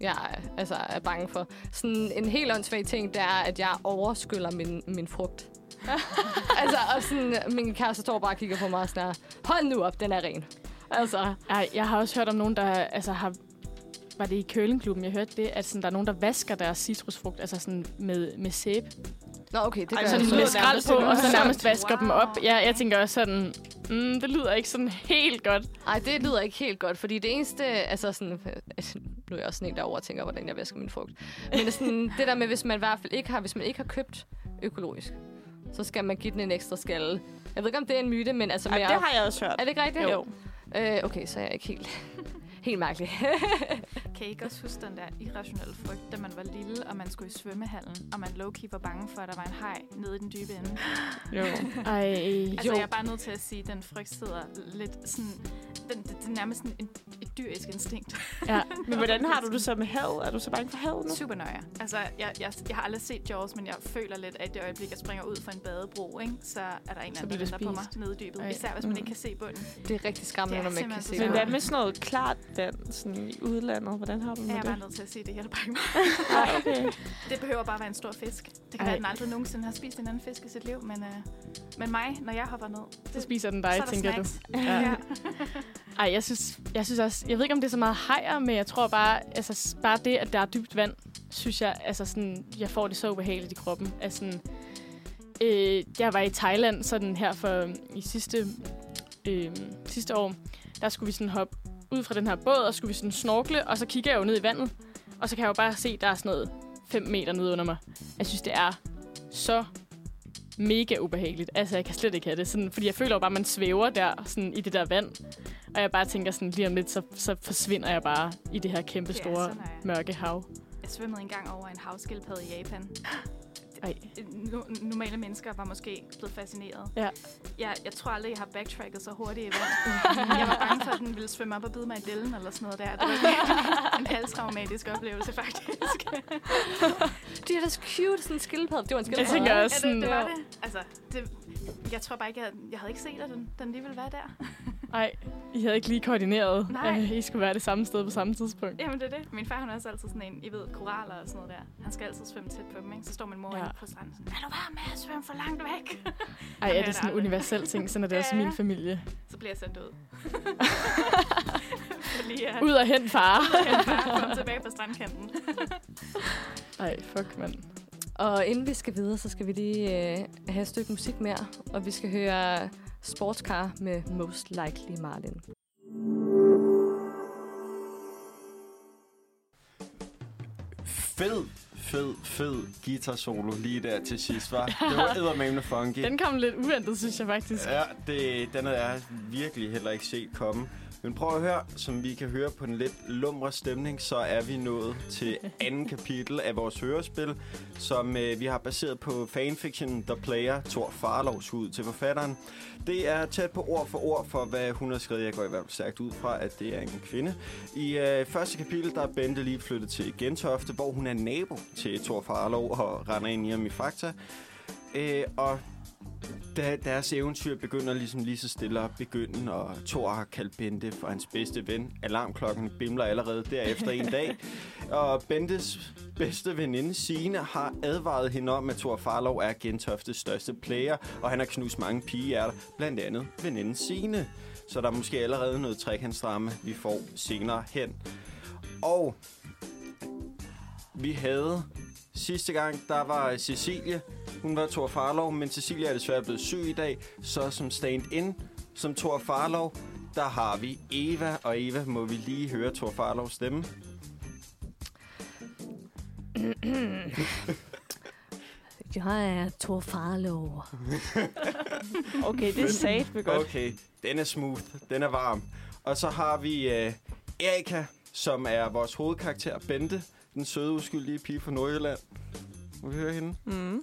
jeg er bange for. Sådan en helt åndssvag ting, det er, at jeg overskyller min frugt. Altså, og sådan, min kæreste står bare og kigger på mig og sådan, hold nu op, den er ren. Altså. Ej, jeg har også hørt om nogen, der har... Var det i Køllingklubben, jeg hørte det, at sådan, der er nogen, der vasker deres citrusfrugt altså sådan med sæbe. Nå, okay, det gør altså, sådan med skrald på, og så nærmest vasker dem op. Ja, jeg tænker også sådan, det lyder ikke sådan helt godt. Nej, det lyder ikke helt godt, fordi det eneste, altså sådan, nu er jeg også sådan en derovre og tænker, hvordan jeg vasker min frugt. Men sådan, det der med, hvis man i hvert fald ikke har, købt økologisk, så skal man give den en ekstra skalle. Jeg ved ikke, om det er en myte, men altså... Ej, det har jeg også hørt. Er det ikke rigtigt? Jo. Okay, så er jeg ikke helt mærkeligt. Kan I ikke også huske den der irrationelle frygt, da man var lille, og man skulle i svømmehallen, og man low-key var bange for, at der var en haj nede i den dybe ende? Jo. Ej, altså, jeg er bare nødt til at sige, at den frygt sidder lidt sådan... Det er nærmest sådan et dyrisk instinkt. Ja. Men hvordan har du det så med havet? Er du så bange for havet nu? Super nøje. Altså, jeg har aldrig set Jaws, men jeg føler lidt, at i det øjeblik, jeg springer ud fra en badebro, ikke, så er der en anden, der på mig nede i dybet. Ej. Især hvis man ikke kan se bunden. Det er rigtig skræmmende, når man ikke kan se bunden. Men hvad med sådan noget klart vand sådan i udlandet? Hvordan har du med det? Jeg er bare nødt til at sige, det hjælper ikke mig. Okay. Det behøver bare at være en stor fisk. Det kan være, at den aldrig nogensinde har spist en anden fisk i sit liv, men mig, når jeg hopper ned... Så spiser den dig, tænker du. Ja. Ej, jeg synes også, jeg ved ikke, om det er så meget hajer, men jeg tror bare, bare det, at der er dybt vand, synes jeg, sådan, jeg får det så ubehageligt i kroppen. Jeg var i Thailand sådan her for i sidste år, der skulle vi sådan hoppe ud fra den her båd, og skulle vi sådan snorkle, og så kigger jeg jo ned i vandet, og så kan jeg jo bare se, der er sådan noget 5 meter nede under mig. Jeg synes, det er så mega ubehageligt. Altså, jeg kan slet ikke have det. Sådan, fordi jeg føler jo bare, at man svæver der sådan, i det der vand. Og jeg bare tænker sådan, lige om lidt, så forsvinder jeg bare i det her kæmpe store mørke hav. Jeg svømmede engang over en havskildpadde i Japan. Normale mennesker var måske blevet fascineret. Ja. Jeg tror aldrig, jeg har backtracket så hurtigt i vand. Jeg var bange for, at den ville svømme op og bide mig i dælden eller sådan noget der. Det var en halvtraumatisk oplevelse, faktisk. Det er da så cute, sådan en skildpadde. Det var en skildpadde. Jeg tænker også sådan... Ja, det var det. Altså, jeg tror bare ikke, jeg havde ikke set, at den lige ville være der. Nej, I havde ikke lige koordineret. Nej. I skulle være det samme sted på samme tidspunkt. Jamen, det er det. Min far, han er også altid sådan en, I ved, koraller og sådan noget der. Han skal altid svømme tæt på dem, ikke? Så står min mor på stranden sådan, lad nu være med at svømme for langt væk. Ej, er det sådan en universel ting? Sådan er det også min familie. Så bliver jeg sendt ud. Ud og hen, far. Kom tilbage på strandkanten. Ej, fuck, mand. Og inden vi skal videre, så skal vi lige have et stykke musik mere. Og vi skal høre... Sportscar med Most Likely Marlin. Fed guitar-solo lige der til sidst, var. Det var eddermame funky. Den kom lidt uventet, synes jeg faktisk. Ja, den havde jeg virkelig heller ikke set komme. Men prøv at høre, som vi kan høre på den lidt lumre stemning, så er vi nået til anden kapitel af vores hørespil, som vi har baseret på fanfiction, der player Thor Farlovs ud til forfatteren. Det er tæt på ord for ord for, hvad hun har skrevet. Jeg går i hvert fald stærkt ud fra, at det er en kvinde. I første kapitel, der er Bente lige flyttet til Gentofte, hvor hun er nabo til Thor Farlov og render ind i ham i Fakta. Og... Da deres eventyr begynder ligesom lige så stille at begynde, og Thor har kaldt Bente for hans bedste ven. Alarmklokken bimler allerede derefter en dag. Og Bentes bedste veninde, Signe, har advaret hende om, at Thor Farlov er Gentoftes største player, og han har knust mange pigehjerter, blandt andet veninden Signe. Så der er måske allerede noget trekantsdrama, vi får senere hen. Og vi havde... Sidste gang, der var Cecilie. Hun var Thor Farlov, men Cecilie er desværre blevet syg i dag. Så som stand-in, som Thor Farlov, der har vi Eva. Og Eva, må vi lige høre Thor Farlovs stemme? Jeg er Thor Farlov. Okay, det er satme godt. Okay, den er smooth. Den er varm. Og så har vi Erica, som er vores hovedkarakter, Bente. Den søde, uskyldige pige fra Nordjylland. Må vi høre hende? Mm.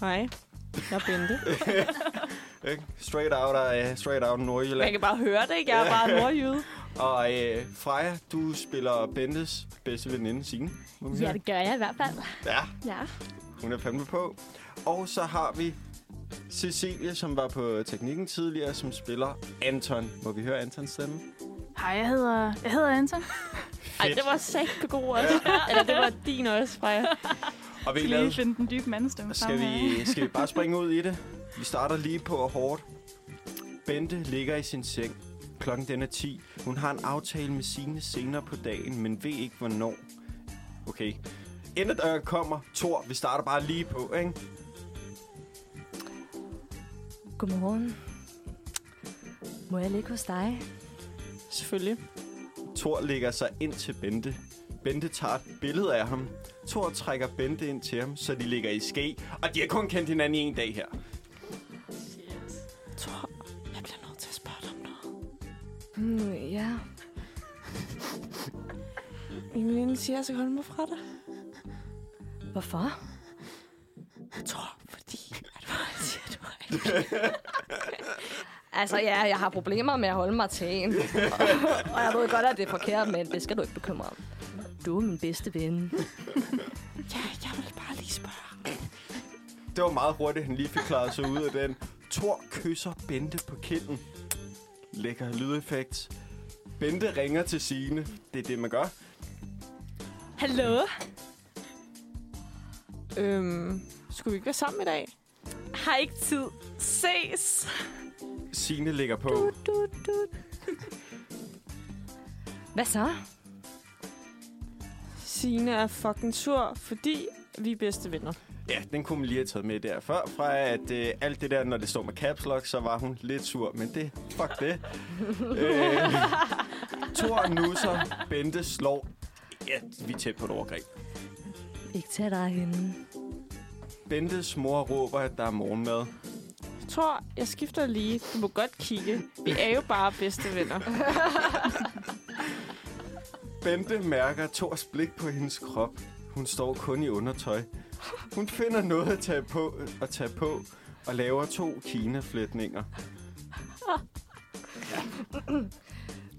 Hej. Jeg er Bente. straight out Nordjylland. Man kan bare høre det, ikke? Jeg er bare nordjyde. Og Freja, du spiller Bentes bedste veninde, Signe. Ja, det gør jeg i hvert fald. Ja. Hun er fandme på. Og så har vi Cecilie, som var på teknikken tidligere, som spiller Anton. Må vi høre Antons stemme? Hej, jeg hedder Anton. Ej, det var sæt god også. Ja. Eller det var din også, Freja. Og vi kan lige finde den dybe mandestemme. Skal vi bare springe ud i det? Vi starter lige på hårdt. Bente ligger i sin seng. Klokken den er 10. Hun har en aftale med Signe senere på dagen, men ved ikke hvornår. Okay. Inden der kommer Thor. Vi starter bare lige på, ikke? Godmorgen. Må jeg ligge hos dig? Selvfølgelig. Thor lægger sig ind til Bente. Bente tager et billede af ham. Thor trækker Bente ind til ham, så de ligger i ske. Og de har kun kendt hinanden i en dag her. Shit. Thor, jeg bliver nødt til at spørge dig om noget. Ja. Min veninde siger, at jeg skal holde mig fra dig. Hvorfor? Thor, fordi at man siger, at du er ikke. Altså, ja, jeg har problemer med at holde mig til en. Og jeg ved godt, at det er forkert, men det skal du ikke bekymre om. Du er min bedste ven. Ja, jeg vil bare lige spørge. Det var meget hurtigt, han lige fik klaret sig ud af den. Thor kysser Bente på kinden. Lækker lydeffekt. Bente ringer til Signe. Det er det, man gør. Hallo? Skulle vi ikke være sammen i dag? Har ikke tid. Ses! Signe ligger på. Hvad så? Signe er fucking sur, fordi vi er bedste venner. Ja, den kunne man lige have taget med der før. Fra at alt det der, når det stod med caps lock, så var hun lidt sur. Men det, fuck det. Thor nusser, Bente slår. Ja, vi er tæt på et overgreb. Ikke tag dig henne. Bentes mor råber, at der er morgenmad. Thor, jeg skifter lige. Du må godt kigge. Vi er jo bare bedste venner. Bente mærker Thors blik på hendes krop. Hun står kun i undertøj. Hun finder noget at tage på og laver 2 kinaflætninger.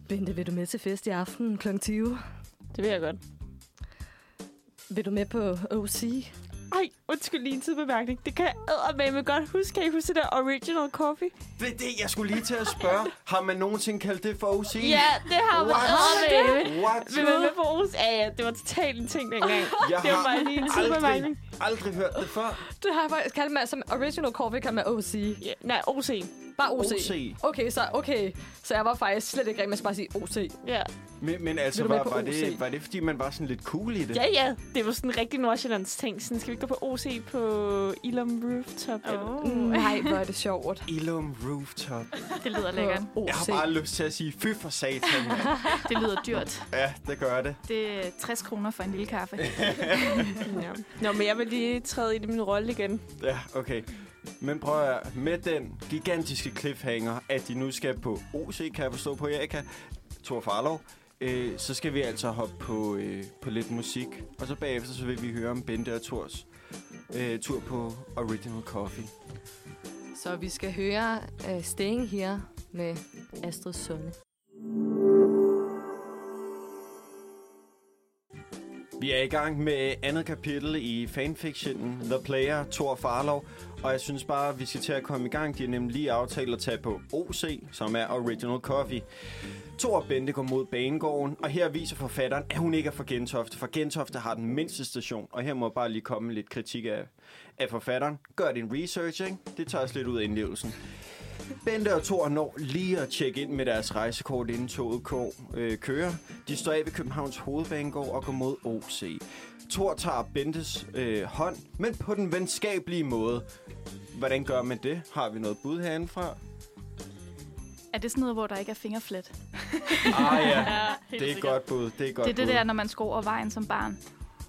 Bente, vil du med til fest i aften kl. 20? Det vil jeg godt. Vil du med på OC? Ej, undskyld lige en tidbemærkning. Det kan jeg eddermame godt huske. Kan I huske det der Original Coffee? Det er det, jeg skulle lige til at spørge. Har man nogensinde kaldt det for OC? Ja, det har man eddermame. What? Vil man med på OC? Ja, det var totalt en ting dengang. Det var bare lige en tidbemærkning. Jeg har aldrig hørt det før. Det har jeg faktisk kaldt mig som Original Coffee, kaldt mig OC. Yeah. Nej, OC. Bare OC. Okay, så jeg var faktisk slet ikke rigtig med at bare sige OC. Ja. Men altså, var det fordi man var sådan lidt cool i det? Ja. Det var sådan en rigtig Nordsjællands ting. Sådan, skal vi ikke gå på OC på Ilum Rooftop? Oh. Nej, hvor er det sjovt. Ilum Rooftop. Det lyder lækkert. Jeg har bare lyst til at sige, fy for satan. Det lyder dyrt. Ja, det gør det. Det er 60 kroner for en lille kaffe. Ja. Nå, men jeg vil lige træde i min rolle igen. Ja, okay. Men prøv at høre, med den gigantiske cliffhanger, at de nu skal på OC, kan jeg forstå på Erika, Thor Farlov, så skal vi altså hoppe på lidt musik. Og så bagefter så vil vi høre om Bente og Thors tur på Original Coffee. Så vi skal høre Staying Here med Astrid Sunde. Vi er i gang med andet kapitel i fanfictionen The Player, Thor Farlov. Og jeg synes bare, vi skal til at komme i gang. De er nemlig lige aftalt at tage på OC, som er Original Coffee. Thor og Bente går mod banegården, og her viser forfatteren, at hun ikke er fra Gentofte. For Gentofte har den mindste station, og her må jeg bare lige komme lidt kritik af forfatteren. Gør din research, ikke? Det tager os lidt ud af indlevelsen. Bente og Thor når lige at tjekke ind med deres rejsekort, inden toget kører. De står af ved Københavns Hovedbanegård og går mod OC. Thor tager Bentes hånd, men på den venskabelige måde. Hvordan gør man det? Har vi noget bud herindefra? Er det sådan noget, hvor der ikke er fingerflet? Ah ja, det er et godt bud. Det er det der, når man skulle over vejen som barn.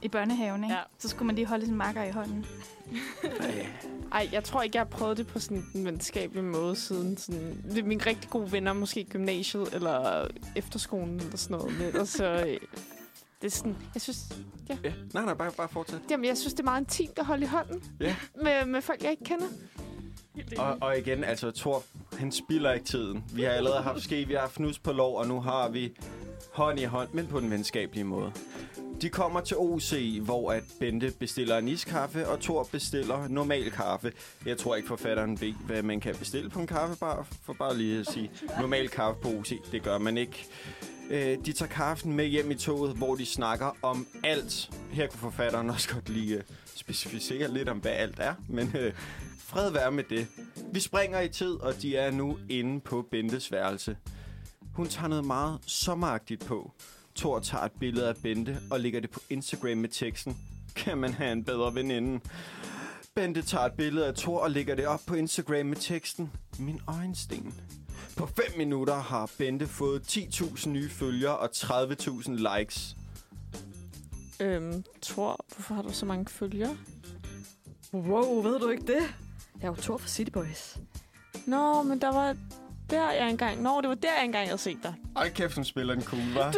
I børnehaven, ikke? Ja. Så skulle man lige holde sin makker i hånden. Ej, jeg tror ikke, jeg har prøvet det på sådan en venskabelig måde siden. Sådan, det er mine rigtig gode venner, måske gymnasiet eller efterskolen eller sådan noget. Med, og så... Det er sådan, jeg synes... Ja. Ja. Nej, bare fortsæt. Jamen, jeg synes, det er meget intimt at holde i hånden med folk, jeg ikke kender. Og igen, altså Thor, han spilder ikke tiden. Vi har allerede haft ske, vi har haft nus på lov, og nu har vi hånd i hånd, men på den venskabelige måde. De kommer til OC, hvor at Bente bestiller en iskaffe, og Thor bestiller normal kaffe. Jeg tror ikke, forfatteren ved, hvad man kan bestille på en kaffebar, for bare lige at sige normal kaffe på OC. Det gør man ikke. De tager kaffen med hjem i toget, hvor de snakker om alt. Her kunne forfatteren også godt lige specificere lidt om, hvad alt er, men fred være med det. Vi springer i tid, og de er nu inde på Bentes værelse. Hun tager noget meget sommeragtigt på. Thor tager et billede af Bente og lægger det på Instagram med teksten: kan man have en bedre veninde? Bente tager et billede af Thor og lægger det op på Instagram med teksten: min øjensten. På 5 minutter har Bente fået 10.000 nye følgere og 30.000 likes. Thor, hvorfor har du så mange følgere? Wow, ved du ikke det? Jeg er jo Thor fra City Boys. Nå, men der var... Det var der, jeg engang havde set dig. Ej, kæft, hun spiller den cool, hva'?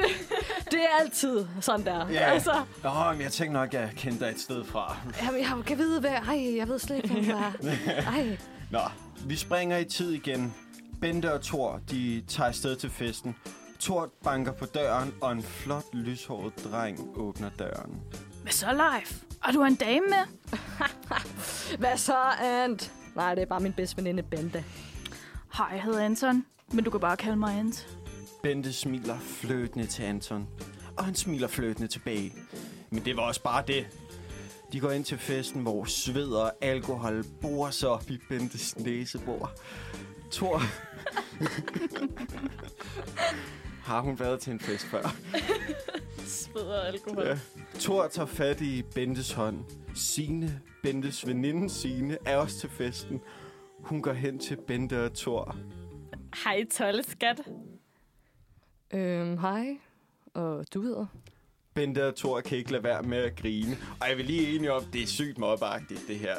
Det er altid sådan der. Yeah. Altså. Nå, men jeg tænkte nok, at jeg kendte dig et sted fra. Jamen, jeg kan vide, hvad... Ej, jeg ved slet ikke, hvem der er. Nå, vi springer i tid igen. Bente og Thor, de tager afsted til festen. Thor banker på døren, og en flot, lyshåret dreng åbner døren. Hvad så, Leif? Og du har en dame med? Hvad så, Ant? Nej, det er bare min bedste veninde, Bente. Hej, jeg hedder Anton, men du kan bare kalde mig Ant. Bente smiler fløtende til Anton, og han smiler fløtende tilbage. Men det var også bare det. De går ind til festen, hvor sved og alkohol borer sig op i Bentes næsebor. Thor, har hun været til en fest før? Sved og alkohol. Ja. Thor tager fat i Bentes hånd. Signe, Bentes veninde Signe, er også til festen. Hun går hen til Bente og Thor. Hej, tolle skat. Hej. Og du hedder? Bente og Thor kan ikke lade være med at grine. Og jeg vil lige enige om, det er sygt mobbeagtigt, det her.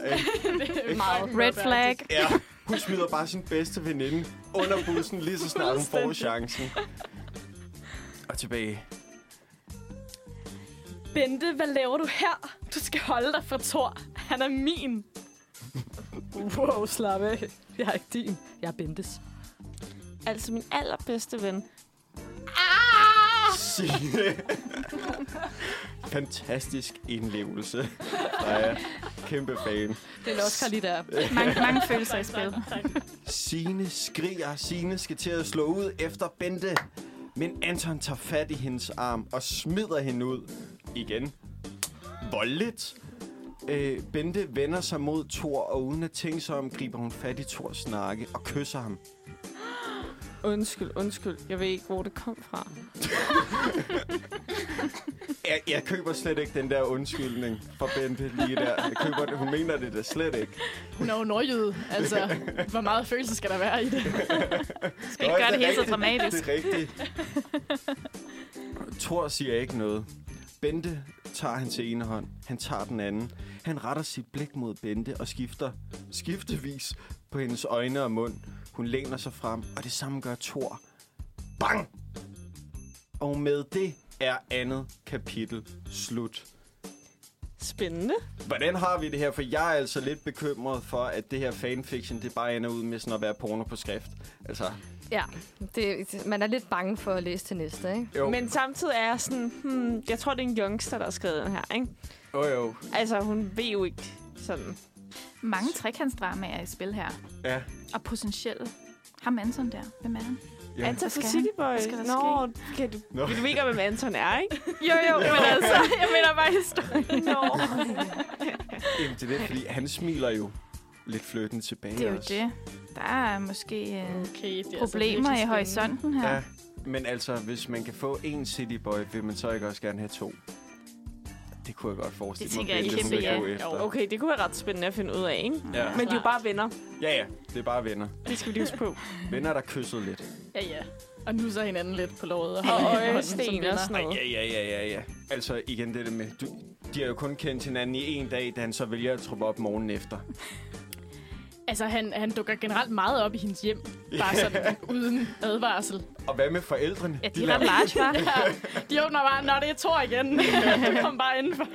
Det er meget red flag. Ja, hun smider bare sin bedste veninde under bussen, lige så snart hun får chancen. Og tilbage. Bente, hvad laver du her? Du skal holde dig fra Thor. Han er min. Wow, slap af. Jeg er ikke din. Jeg er Bentes. Altså min allerbedste ven. Signe. Fantastisk indlevelse. Ja, kæmpe fan. Det er også lige der. Mange følelser i spil. Signe skriger. Signe skal til at slå ud efter Bente. Men Anton tager fat i hendes arm og smider hende ud. Igen. Voldeligt. Bente vender sig mod Thor, og uden at tænke sig om, griber hun fat i Thors nakke og kysser ham. Undskyld. Jeg ved ikke, hvor det kom fra. jeg køber slet ikke den der undskyldning fra Bente lige der. Jeg køber det. Hun mener det da slet ikke. Hun er jo nordjyde. Altså, hvor meget følelse skal der være i det? Skal ikke gøre det helt så dramatisk. Det er rigtigt. Thor siger ikke noget. Bente tager hans ene hånd. Han tager den anden. Han retter sit blik mod Bente og skiftevis på hendes øjne og mund. Hun læner sig frem, og det samme gør Thor. Bang! Og med det er andet kapitel slut. Spændende. Hvordan har vi det her? For jeg er altså lidt bekymret for, at det her fanfiction, det bare ender ud med sådan at være porno på skrift. Altså... Ja, man er lidt bange for at læse til næste, ikke? Jo. Men samtidig er jeg sådan, jeg tror, det er en youngster, der har skrevet den her, ikke? Jo. Altså, hun ved jo ikke sådan. Mange trekantsdramaer er i spil her. Ja. Og potentielt. Ham Anton der, hvem er han? Ja. Anton fra City Boys. Nå, vil du ikke om, hvem Anton er, ikke? Jo, men altså, jeg mener bare historien. Nå. Jamen, det er det, fordi han smiler jo lidt fløtende tilbage. Det er jo også. Det. Der er måske det er problemer altså i horisonten her. Ja, men altså, hvis man kan få én City Boy, vil man så ikke også gerne have 2? Det kunne jeg godt forestille mig. Det tænker jeg ikke, ja. Okay, det kunne være ret spændende at finde ud af, ikke? Ja. Men de er jo bare venner. Ja, det er bare venner. Det skal vi lige huske på. Venner, der kyssede lidt. Ja. Og nu så hinanden lidt på låret. Og sten og sådan noget. Ja. Altså, igen det med... De har jo kun kendt hinanden i en dag, da han så vælger at troppe op morgenen efter. Altså, han dukker generelt meget op i hendes hjem, bare sådan, uden advarsel. Og hvad med forældrene? Ja, de er ret large, var. Ja, de åbner bare, når det er Thor igen. Du kom bare indenfor.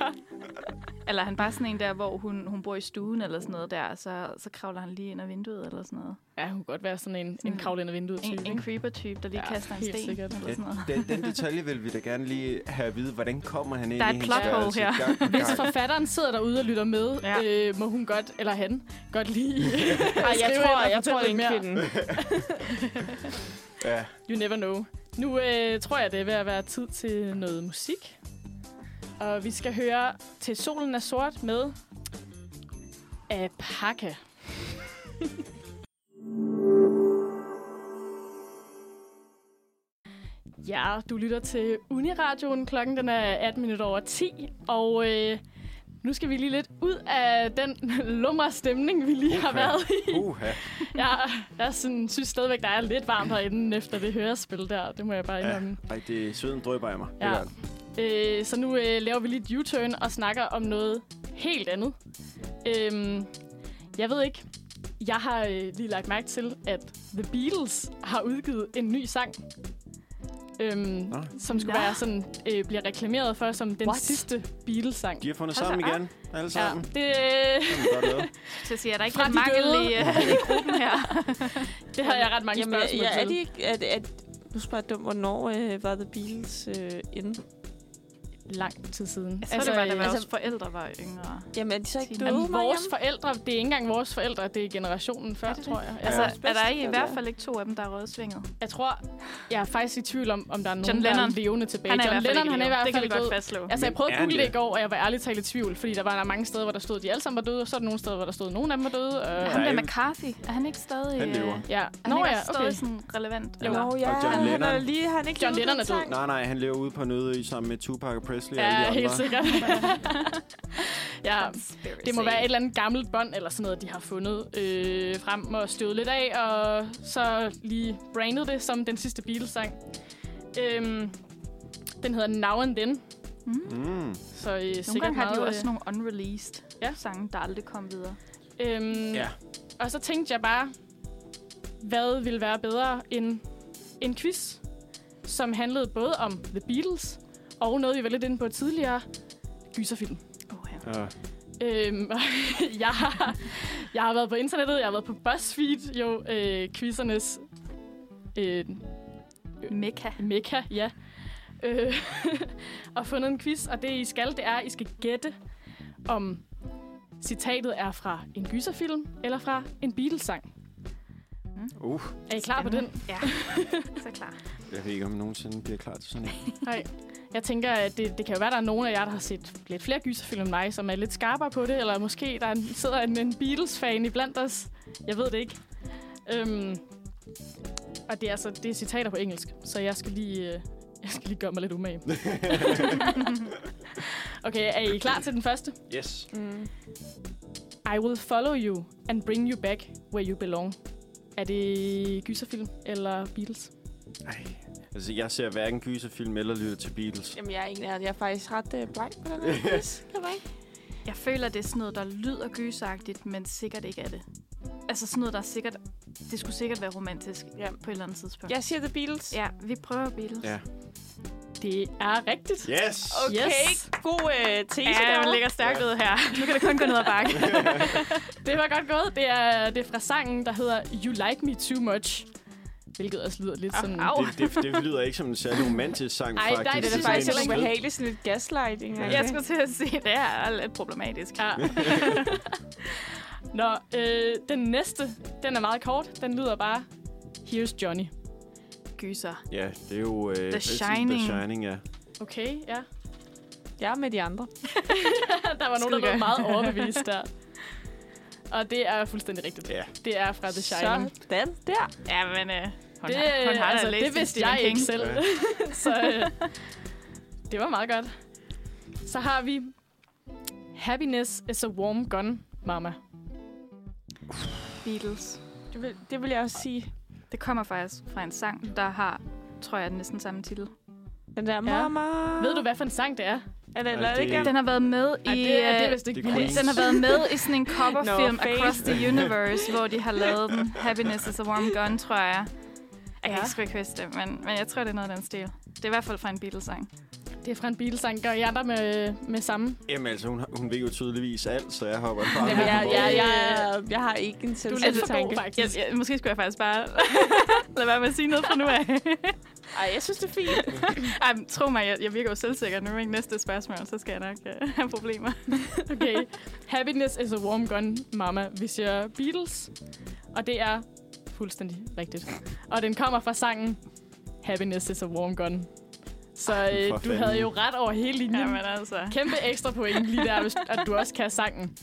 Eller han bare sådan en der, hvor hun bor i stuen eller sådan noget der, så kravler han lige ind ad vinduet eller sådan noget. Ja, hun kan godt være sådan en kravler ind ad vinduet-type. En creeper-type, der lige kaster en sten sikkert, eller sådan noget. Den detalje vil vi da gerne lige have at vide. Hvordan kommer han ind i hendes størrelse? Der er et plot hole her. Hvis forfatteren sidder derude og lytter med, må hun godt, eller han, godt lige jeg tror det er en kvinde. Ja. You never know. Nu tror jeg, det er ved at være tid til noget musik. Og vi skal høre Til solen er sort med Alpaca. Ja, du lytter til Uniradioen. Klokken den er 18 minutter over 10. Og nu skal vi lige lidt ud af den lumre stemning, vi lige har været i. Jeg synes stadigvæk, der er lidt varmt herinde efter det hørespil der. Det må jeg bare indrømme. Ej, det søden drøber af mig. Ja. Så nu laver vi lidt U-turn og snakker om noget helt andet. Jeg ved ikke, jeg har lige lagt mærke til, at The Beatles har udgivet en ny sang, som skulle være sådan, bliver reklameret for som den sidste Beatles-sang. De har fundet sammen igen, alle sammen. Ja, det så siger jeg, der er ikke ret mangel i gruppen her. Det har jeg ret mange spørgsmål til. Nu spørger jeg dumt, hvornår var The Beatles inde? Lang tid siden. Jeg tror, det var, vores forældre var yngre. Jamen, er de så ikke døde, vores forældre, det er ikke engang vores forældre, det er generationen før, det tror jeg. Altså, er der ikke i hvert fald ikke to af dem, der er rødsvinget? Jeg tror, jeg er faktisk i tvivl om der er nogen, der er levende tilbage. John Lennon, han er i hvert fald ikke død. Altså, jeg prøvede at google det i går, og jeg var ærligt talt i tvivl, fordi der var mange steder, hvor der stod, de alle sammen var døde, og så er der nogle steder, hvor der stod, nogen af dem var døde. Han der McCarthy, er han ikke stadig? Han lever. Ja. Nå ja, okay. Sådan relevant. John Lennon er død. Nej, han lever ude på Nødø sammen med Tupac. Ja, helt sikkert. Det må være et eller andet gammelt bånd, eller sådan noget, de har fundet frem og støvet lidt af, og så lige brandet det som den sidste Beatles-sang. Den hedder Now and Then. Mm. Så nogle gange har de jo også nogle unreleased sange, der aldrig kom videre. Og så tænkte jeg bare, hvad ville være bedre end en quiz, som handlede både om The Beatles, og noget, vi var lidt inde på tidligere, gyserfilm. Jeg har været på internettet, jeg har været på BuzzFeed, quizernes... Mekka, ja. Og fundet en quiz, og det I skal, det er, at I skal gætte, om citatet er fra en gyserfilm eller fra en Beatles-sang. Er I klar på den? Ja, så klar. Jeg ved ikke, om nogensinde bliver klar til sådan en. Nej. Jeg tænker, at det kan jo være, der er nogen af jer, der har set lidt flere gyserfilm end mig, som er lidt skarpere på det, eller måske der sidder en Beatles-fan iblandt os. Jeg ved det ikke. Og det er altså det er citater på engelsk, så jeg skal lige gøre mig lidt umage. Okay, er I klar til den første? Yes. I will follow you and bring you back where you belong. Er det gyserfilm eller Beatles? Nej. Altså, jeg ser hverken gyserfilm eller lytter til Beatles. Jamen, jeg er faktisk ret blank på den her quiz. Jeg føler, det er sådan noget, der lyder gyseragtigt, men sikkert ikke er det. Altså sådan noget, der sikkert... Det skulle sikkert være romantisk på et eller andet tidspunkt. Jeg siger The Beatles. Ja, vi prøver Beatles. Ja. Det er rigtigt. Yes! Okay, god tese. Ja, man ligger stærkt ud her. Nu kan det kun gå ned ad bakke. Det var godt gået. Det er fra sangen, der hedder You Like Me Too Much. Hvilket også lyder lidt sådan... Det lyder ikke som en særlig romantisk sang, faktisk. Nej, det er faktisk heller ikke behageligt, sådan lidt gaslighting. Ja. Jeg skulle til at sige, det er lidt problematisk. Ja. Nå, den næste, den er meget kort. Den lyder bare, Here's Johnny. Gyser. Ja, det er jo... The Shining. The Shining, ja. Okay, ja. Jeg er med de andre. Der var nogen, der var meget overbevist der. Og det er fuldstændig rigtigt. Yeah. Det er fra The Shining. Så den der. Ja, men det vidste jeg ikke selv. Så det var meget godt. Så har vi Happiness is a warm gun, mama. Beatles. Det vil jeg også sige. Det kommer faktisk fra en sang, der har, tror jeg, den næsten samme titel. Den der, mama. Ved du, hvad for en sang det er? Den har været med i den har været med i sådan en coverfilm Across the Universe, hvor de har lavet den. Happiness is a Warm Gun, tror jeg. Jeg kan ikke huske det, men jeg tror, det er noget af den stil. Det er i hvert fald fra en Beatles-sang. Det er fra en Beatles-sang. Gør jeg der med samme? Jamen altså, hun ved jo tydeligvis alt, så jeg hopper bare. Jeg har ikke en selvstændig tanke. Måske skulle jeg faktisk bare lade være med at sige noget fra nu af. Ej, jeg synes, det er fint. Ej, tro mig, jeg virker jo selvsikker nu. Ikke? Næste spørgsmål, så skal jeg nok have problemer. Okay. Happiness is a warm gun, mama. Vi siger Beatles. Og det er fuldstændig rigtigt. Og den kommer fra sangen Happiness is a Warm Gun. Så du havde jo ret over hele linjen. Jamen, altså. Kæmpe ekstra point lige der, hvis at du også kan sangen.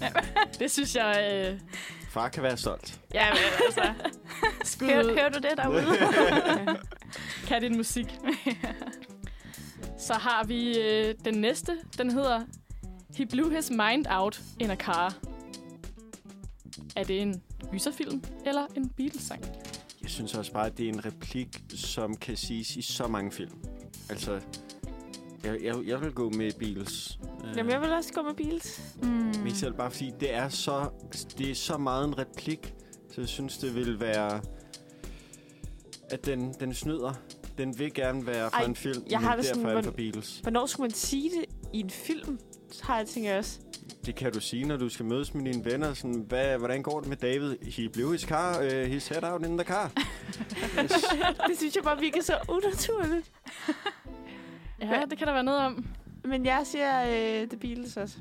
Det synes jeg... Far kan være stolt. Jamen altså. Hører du det derude? Kan din musik. Så har vi den næste. Den hedder He Blew His Mind Out in a Car. Er det en gyserfilm eller en Beatles-sang? Jeg synes også bare, at det er en replik, som kan siges i så mange film. Altså, jeg vil gå med Beatles. Jamen, jeg vil også gå med Beatles. Men selv bare fordi, det er så meget en replik, så jeg synes, det vil være, at den snyder. Den vil gerne være fra en film, men derfor sådan, er det for Beatles. Hvornår skulle man sige det i en film, har jeg tænkt også. Det kan du sige, når du skal mødes med dine venner. Sådan, hvordan går det med David? He blew his car. His head out in the car. Yes. Det synes jeg bare virker så unaturligt. Ja, det kan der være noget om. Men jeg siger The Beatles også.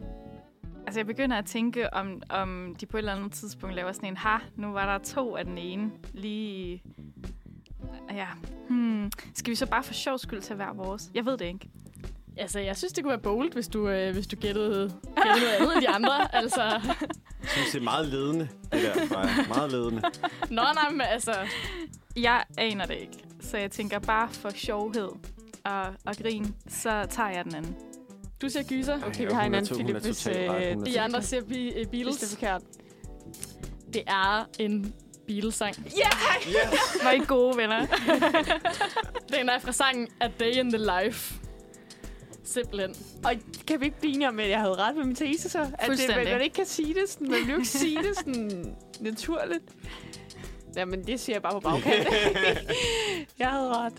Altså, jeg begynder at tænke, om de på et eller andet tidspunkt laver sådan en nu var der to af den ene. Lige... Ja. Skal vi så bare for sjov skyld tage hver vores? Jeg ved det ikke. Altså, jeg synes, det kunne være bold, hvis du gættede noget andet end de andre. Altså. Jeg synes, det er meget ledende, det der. Bare meget ledende. Nå, nej, men altså... Jeg aner det ikke, så jeg tænker bare for sjovhed og grin, så tager jeg den anden. Du siger gyser. Okay, vi har en anden, Philip, hvis de andre siger Beatles. Det er forkert. Det er en Beatles-sang. Ja, tak! Yes! Var I gode venner? Den er fra sangen A Day in the Life. Simpelthen. Og kan vi ikke blive enige om, at jeg havde ret med min tese så? At man ikke kan sige det sådan, man vil jo ikke sige det sådan naturligt. Jamen, det siger jeg bare på bagkanten. Jeg havde ret.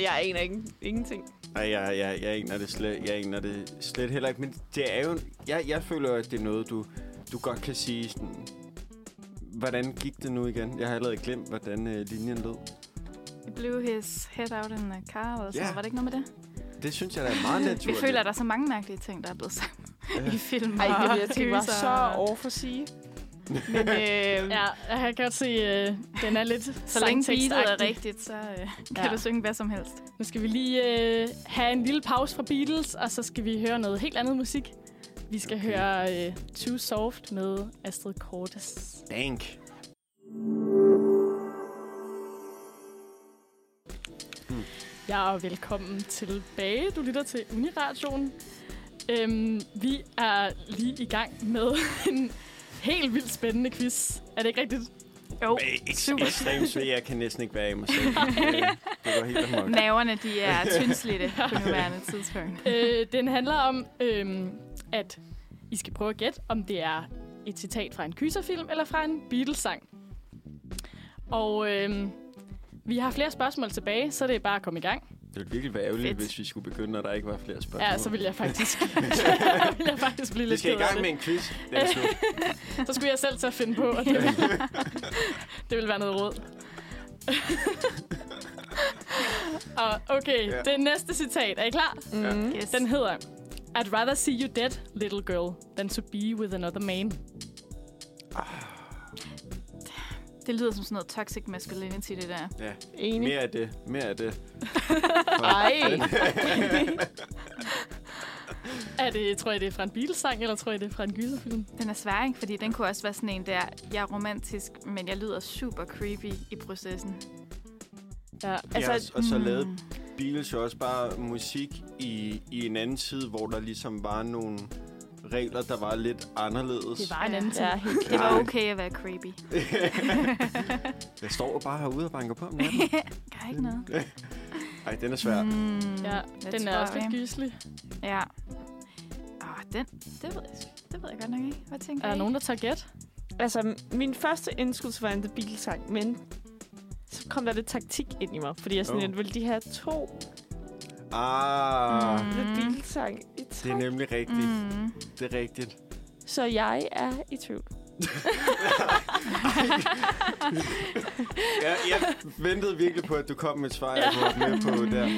Jeg aner ingenting. Nej, jeg aner det slet. Jeg aner det slet heller ikke. Men det er jo... Jeg føler, at det er noget, du godt kan sige sådan... Hvordan gik det nu igen? Jeg har allerede glemt, hvordan linjen lød. He blew his head out in the car, og så var det ikke noget med det? Det synes jeg, der er meget naturligt. Vi føler, at der er så mange mærkelige ting, der er blevet sagt i film. Ej, det var så overforsige. Men ja, jeg kan godt se, den er lidt så længe beatet er rigtigt, så kan du synge hvad som helst. Nu skal vi lige have en lille pause fra Beatles, og så skal vi høre noget helt andet musik. Vi skal høre Too Soft med Astrid Cortes. Dank. Ja, og velkommen tilbage. Du lytter til Uniradioen. Vi er lige i gang med en helt vildt spændende quiz. Er det ikke rigtigt? Jo, super. Ekstremt svært. Jeg kan næsten ikke være i mig selv. Det går helt amok. Naverne, de er tyndslidte på nuværende tidspunkt. Den handler om, at I skal prøve at gætte, om det er et citat fra en kyserfilm eller fra en Beatles-sang. Og... Vi har flere spørgsmål tilbage, så det er bare at komme i gang. Det ville virkelig være ærgerligt, hvis vi skulle begynde, når der ikke var flere spørgsmål. Ja, så ville jeg faktisk, blive lidt ked af det. Vi skal i gang med en quiz. Så skulle jeg selv til at finde på, og det ville være noget råd. Og okay, det næste citat. Er I klar? Mm-hmm. Yes. Den hedder, I'd rather see you dead, little girl, than to be with another man. Det lyder som sådan noget toxic masculinity, det der. Ja, enig. Mere af det. Nej. Tror I, det er fra en Beatles-sang, eller tror I, det er fra en gyserfilm? Den er svær, ikke? Fordi den kunne også være sådan en der, jeg er romantisk, men jeg lyder super creepy i processen. Ja, altså, og så lavede Beatles jo også bare musik i en anden tid, hvor der ligesom var nogle... regler, der var lidt anderledes. Det var en anden ting. Ja, det var okay at være creepy. Jeg står jo bare herude og banker på om natten. Gør ikke noget. Ej, den er svær. Ja, den er også lidt gyselig. Ja. den? Det ved jeg godt nok ikke. Hvad tænker I? Er der nogen, der tager gæt? Altså, min første indskudelse var en The Beatles-sang, men så kom der lidt taktik ind i mig, fordi jeg sådan, ville de her to The Beatles-sang i træk. Det er nemlig rigtigt. Mm. Det er rigtigt. Så jeg er i tvivl. Jeg ventede virkelig på, at du kom med et svar, jeg var med på der.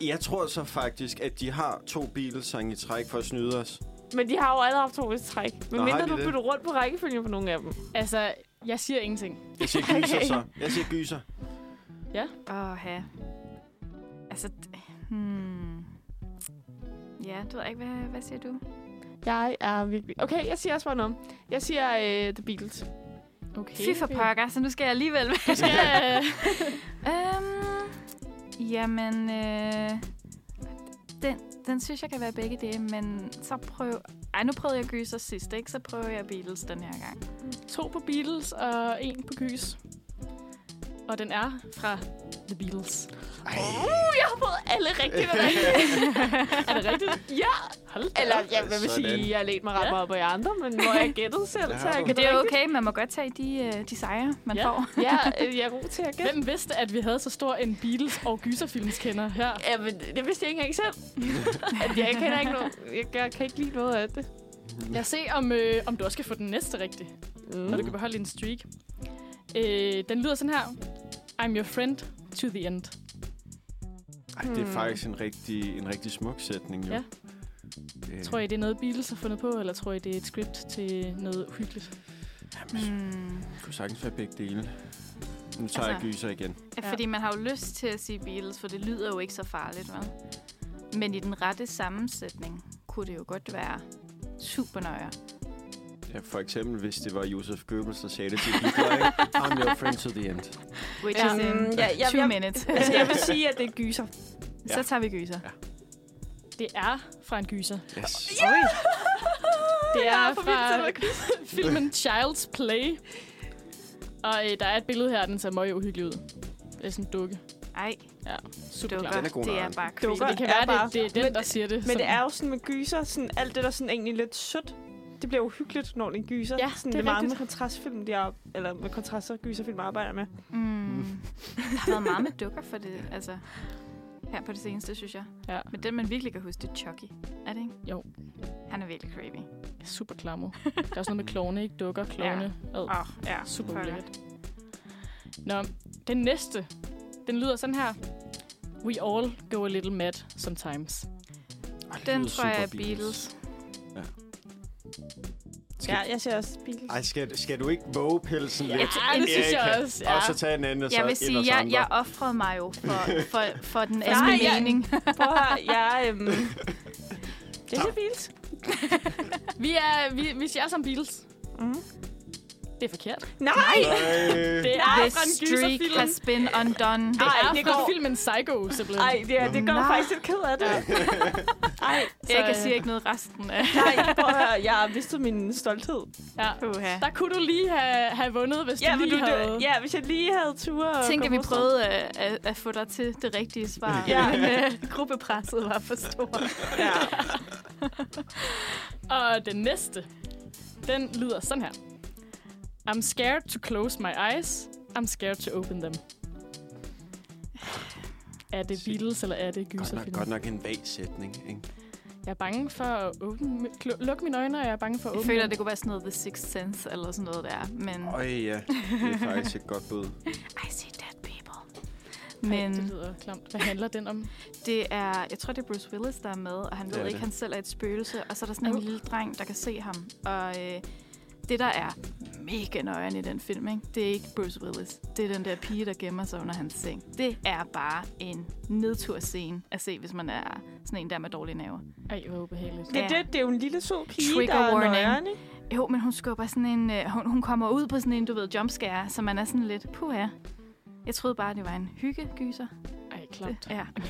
Jeg tror så faktisk, at de har to Beatles-sange i træk for at snyde os. Men de har jo allerede haft to i træk. Men mindre du bytter rundt på rækkefølgen på nogle af dem. Altså, jeg siger ingenting. Jeg siger gyser så. Ja. Åh, altså, ja, du ved ikke, hvad siger du? Jeg er virkelig... Okay, jeg siger også bare noget. Jeg siger The Beatles. Okay. Fy for pokker, så nu skal jeg alligevel med. Jamen... Den synes jeg kan være begge dele, men så prøv... Ej, nu prøvede jeg gyser sidst, ikke? Så prøver jeg Beatles den her gang. 2 på Beatles og 1 på gys. Og den er fra The Beatles. Jeg har fået alle rigtigt. Er det rigtigt? Ja! Eller, hvad vil sige, jeg har let mig ret meget på jer andre, men hvor jeg gættede selv, så jeg det er okay, man må godt tage de sejre, man får. Jeg er god til at gætte. Hvem vidste, at vi havde så stor en Beatles- og gyserfilmskender her? Jamen, det vidste jeg ikke engang selv. Jeg kender ikke noget. Jeg kan ikke lide noget af det. Lad os se, om du også kan få den næste rigtigt. Når du kan beholde en streak. Den lyder sådan her. I'm your friend to the end. Ej, det er faktisk en rigtig smuk sætning, jo. Ja. Tror I, det er noget, Beatles har fundet på, eller tror I, det er et script til noget uhyggeligt? Jamen, det kunne sagtens være begge dele. Nu tager jeg gyser igen. Fordi man har jo lyst til at sige Beatles, for det lyder jo ikke så farligt, vel? Men i den rette sammensætning kunne det jo godt være super nøje. Ja, for eksempel, hvis det var Joseph Goebbels, der sagde det til Hitler, ikke? I'm your friend to the end. Which is in 2 minutes. Altså, jeg vil sige, at det er gyser. Ja. Så tager vi gyser. Ja. Det er fra en gyser. Yes. Yeah! Det er fra filmen Child's Play. Og der er et billede her, den ser meget uhyggelig ud. Det er sådan en dukke. Ej. Ja, super klart. Det er bare creepy. Det kan være, det er den, der siger det. Men det er jo sådan med gyser, sådan alt det, der sådan egentlig lidt sødt. Det bliver uhyggeligt, når den gyser. Ja, sådan, det er meget med kontrastfilm, eller med kontraster gyserfilm arbejder med. Der har været meget med dukker for det, altså her på det seneste, synes jeg. Ja. Men den, man virkelig kan huske, det er Chucky. Er det ikke? Jo. Han er virkelig creepy. Super klammer. Der er også noget med klovne, ikke? Dukker, klovne. Ja. Ja. Super ulækkert. Nå, den næste, den lyder sådan her. We all go a little mad sometimes. Den tror jeg er Beatles. Ja. Jeg siger også Beatles. Ej, skal du ikke våge pelsen lidt? Ja, det synes jeg også. Ja. Og så tage en anden, og så jeg vil sige, jeg offrede mig jo for den anden mening. Det er Beatles. Vi siger som Beatles. Mm. Det er forkert. Nej! Det er fra en gyserfilm. The streak has been undone. Det er fra filmen Psycho, simpelthen. Det går faktisk lidt ked af det. Jeg kan sige ikke noget resten af. Nej, prøv at høre. Jeg mistede min stolthed. Ja. Der kunne du lige have vundet, hvis du lige havde... Ja, hvis jeg lige havde ture. Tænk, at vi prøvede at få dig til det rigtige svar. Men gruppepresset var for stort. Ja. Og den næste, den lyder sådan her. I'm scared to close my eyes. I'm scared to open them. Er det Beatles, eller er det gyserfilm? Godt nok en vag sætning, ikke? Jeg er bange for at lukke mine øjne, og jeg er bange for at åbne. Jeg føler, det kunne være sådan noget The Sixth Sense, eller sådan noget der. Men... ja. Det er faktisk et godt bud. I see dead people. Men det lyder klamt. Hvad handler den om? Det er, jeg tror, det er Bruce Willis, der er med, og han ved ikke, han selv er et spøgelse. Og så er der sådan en lille dreng, der kan se ham, og... det, der er mega nøjeren i den film, ikke? Det er ikke Bruce Willis. Det er den der pige, der gemmer sig under hans seng. Det er bare en nedturscene at se, hvis man er sådan en der med dårlige nerver. Ej, hvor ubehageligt. Det er jo en lille sød pige, trigger der er nøjeren, ikke? Jo, men hun skubber sådan en... Hun kommer ud på sådan en, du ved, jumpscare, så man er sådan lidt... Puha. Jeg troede bare, det var en hyggegyser. Ej, klart. Ja. En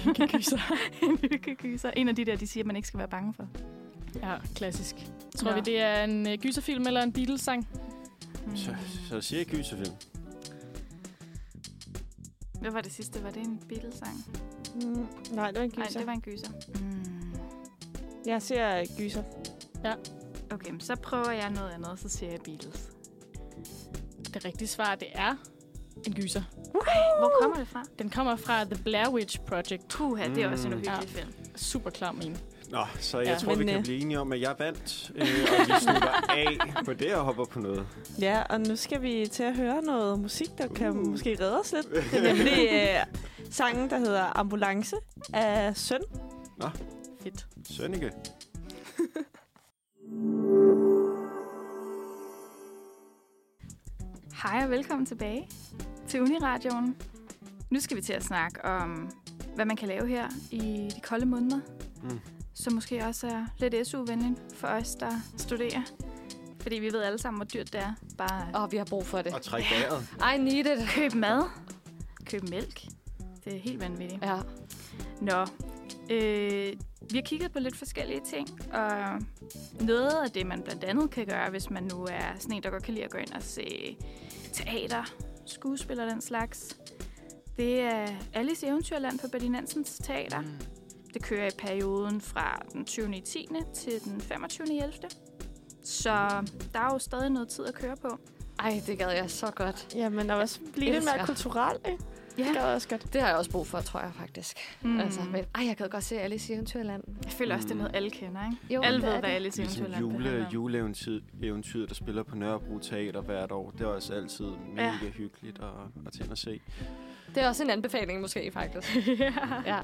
hyggegyser. En af de der, de siger, man ikke skal være bange for. Ja, klassisk. Tror vi, det er en gyserfilm eller en Beatles-sang? Så siger jeg gyserfilm. Hvad var det sidste? Var det en Beatles-sang? Nej, det var en gyser. Nej, det var en gyser. Jeg ser gyser. Ja. Okay, så prøver jeg noget andet, så ser jeg Beatles. Det rigtige svar, det er en gyser. Hvor kommer det fra? Den kommer fra The Blair Witch Project. Puha, det er også en uhyggelig film. Super klar med en. Nå, så jeg tror, vi kan blive enige om, at jeg vandt, og vi slutter af på det og hopper på noget. Ja, og nu skal vi til at høre noget musik, der kan måske redde os lidt. Det er nemlig sangen, der hedder Ambulance af Søn. Nå, fedt. Sønneke. Hej og velkommen tilbage til Uniradioen. Nu skal vi til at snakke om, hvad man kan lave her i de kolde måneder. Som måske også er lidt SU-venligt for os, der studerer. Fordi vi ved alle sammen, hvor dyrt det er. Vi har brug for det. Og trække vejret. I need it. Køb mad. Køb mælk. Det er helt vanvittigt. Ja. Nå. Vi har kigget på lidt forskellige ting. Og noget af det, man blandt andet kan gøre, hvis man nu er sådan en, der godt kan lide at gå ind og se teater, skuespil og den slags. Det er Alice i Eventyrland på Berlin Hansens Teater. Det kører i perioden fra den 20.10. til den 25.11. Så der er jo stadig noget tid at køre på. Ej, det gad jeg så godt. Jamen, og også blive lidt mere kulturelt, ikke? Ja. Det gad jeg også godt. Det har jeg også brug for, tror jeg faktisk. Altså, men jeg kan godt se Alice i Eventyrland. Jeg føler også, det er noget, alle kender, ikke? Jo, alle ved, hvad Alice i Eventyrland er. Juleeventyr, der spiller på Nørrebro Teater hvert år. Det er også altid mega hyggeligt at tænde og se. Det er også en anbefaling, måske, faktisk. Ja.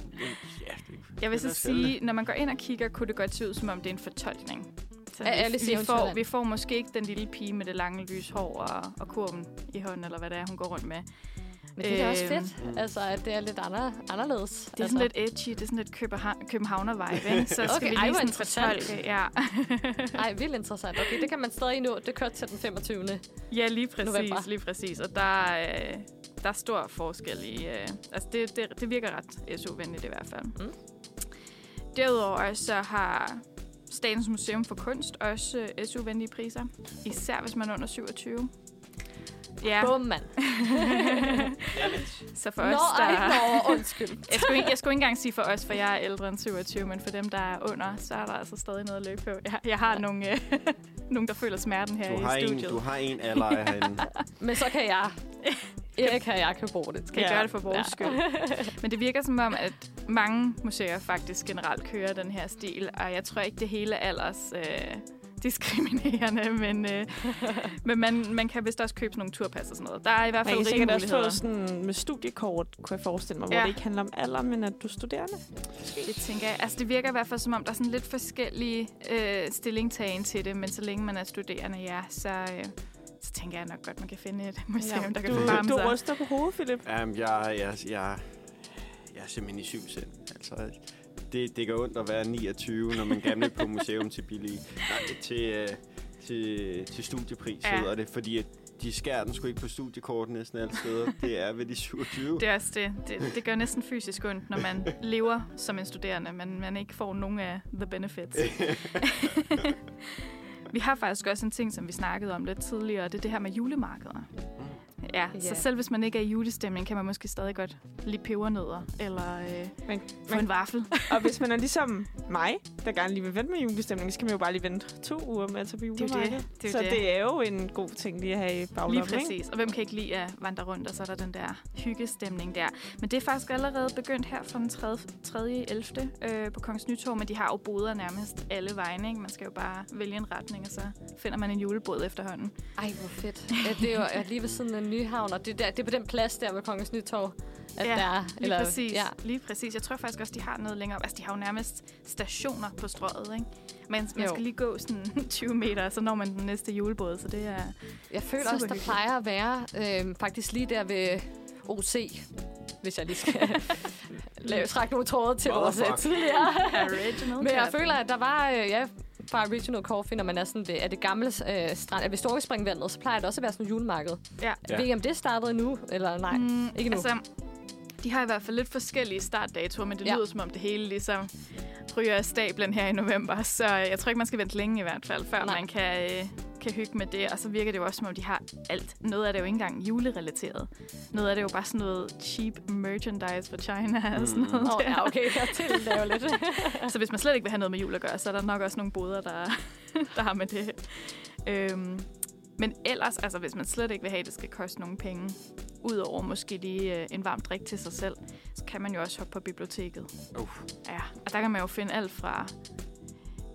Jeg vil så sige, når man går ind og kigger, kunne det godt se ud, som om det er en fortolkning. Så vi får måske ikke den lille pige med det lange lyshår og kurven i hånden, eller hvad det er, hun går rundt med. Men det er også fedt, altså, at det er lidt anderledes. Det er sådan lidt edgy, det er sådan lidt københavner-vibe, ikke? Så skal vi lige sådan fortolke. Ja. Ej, vildt interessant. Okay, det kan man stadig nå. Det kører til den 25. Ja, lige præcis. Og der er stor forskel i... altså, det virker ret SU-venligt i hvert fald. Derudover så har Statens Museum for Kunst også SU-venlige priser. Især hvis man er under 27. Ja. Bum, mand. Så for os, der... Jeg skulle ikke engang sige for os, for jeg er ældre end 27, men for dem, der er under, så er der altså stadig noget at løbe på. Jeg har nogen, der føler smerten her i studiet. Du har en allerede herinde. Men så kan jeg... Erik og jeg kan bruge det. Skal gøre det for vores skyld. Men det virker som om, at mange museer faktisk generelt kører den her stil, og jeg tror ikke, det hele er aldersdiskriminerende, men man kan vist også købe sådan nogle turpas og sådan noget. Der er i hvert fald rigtig muligheder. Man kan sikkert også få med studiekort, kunne jeg forestille mig, hvor det ikke handler om alder, men at du er studerende. Det tænker jeg. Altså, det virker i hvert fald som om, der er sådan lidt forskellige stillingtagen til det, men så længe man er studerende, så tænker jeg nok godt, man kan finde et museum, der kan forbarme sig. Du ryster på hovedet, Philip. Jeg er simpelthen i syv sind. Altså, det gør ondt at være 29, når man gerne på museum til billige. Nej, til studiepris hedder det, fordi at de skærer den sgu ikke på studiekort næsten alle steder. Det er ved de 27. Det er også det. Det gør næsten fysisk ondt, når man lever som en studerende, men man ikke får nogen af the benefits. Vi har faktisk også en ting, som vi snakkede om lidt tidligere, og det er det her med julemarkeder. Ja, så selv hvis man ikke er i julestemning, kan man måske stadig godt lide pebernødder eller få en vaffel. Og hvis man er ligesom mig, der gerne lige vil vente med julestemningen, så kan man jo bare lige vente 2 uger med at tage på julemarkedet. Så det er jo en god ting lige at have i baglommen. Lige præcis. Og hvem kan ikke lide at vandre rundt, og så er der den der hyggestemning der. Men det er faktisk allerede begyndt her fra den 3.11. På Kongens Nytorv, men de har jo boder nærmest alle vejen, ikke? Man skal jo bare vælge en retning, og så finder man en julebod efterhånden. Ej, hvor fedt. Det er jo lige ved siden af Nyhavn, og det er på den plads der ved Kongens Nytorv, at lige præcis. Jeg tror faktisk også, de har noget længere op. Altså, de har jo nærmest stationer på strøget, ikke? Men man skal lige gå sådan 20 meter, og så når man den næste julebåd, så det er... Jeg føler også, der plejer at være faktisk lige der ved OC, hvis jeg lige skal trække nogle tråde til vores tidligere. Men jeg føler, at der var... fra Original Coffee, når man er sådan ved det gamle strand, ved Storkespringvandet, så plejer det også at være sådan et julemarked. Ja. Jeg ved ikke, om det startede endnu, eller nej, ikke endnu. Altså, de har i hvert fald lidt forskellige startdatoer, men det lyder som om det hele ligesom ryger af stablen her i november, så jeg tror ikke, man skal vente længe i hvert fald, før man kan kan hygge med det, og så virker det jo også, som om de har alt. Noget af det er jo ikke engang julerelateret. Noget af det er jo bare sådan noget cheap merchandise for China og sådan noget. Ja, okay, jeg tillæver lidt. Så hvis man slet ikke vil have noget med jul at gøre, så er der nok også nogle boder, der har med det. Men ellers, altså hvis man slet ikke vil have, at det skal koste nogen penge, udover måske lige en varm drik til sig selv, så kan man jo også hoppe på biblioteket. Ja, og der kan man jo finde alt fra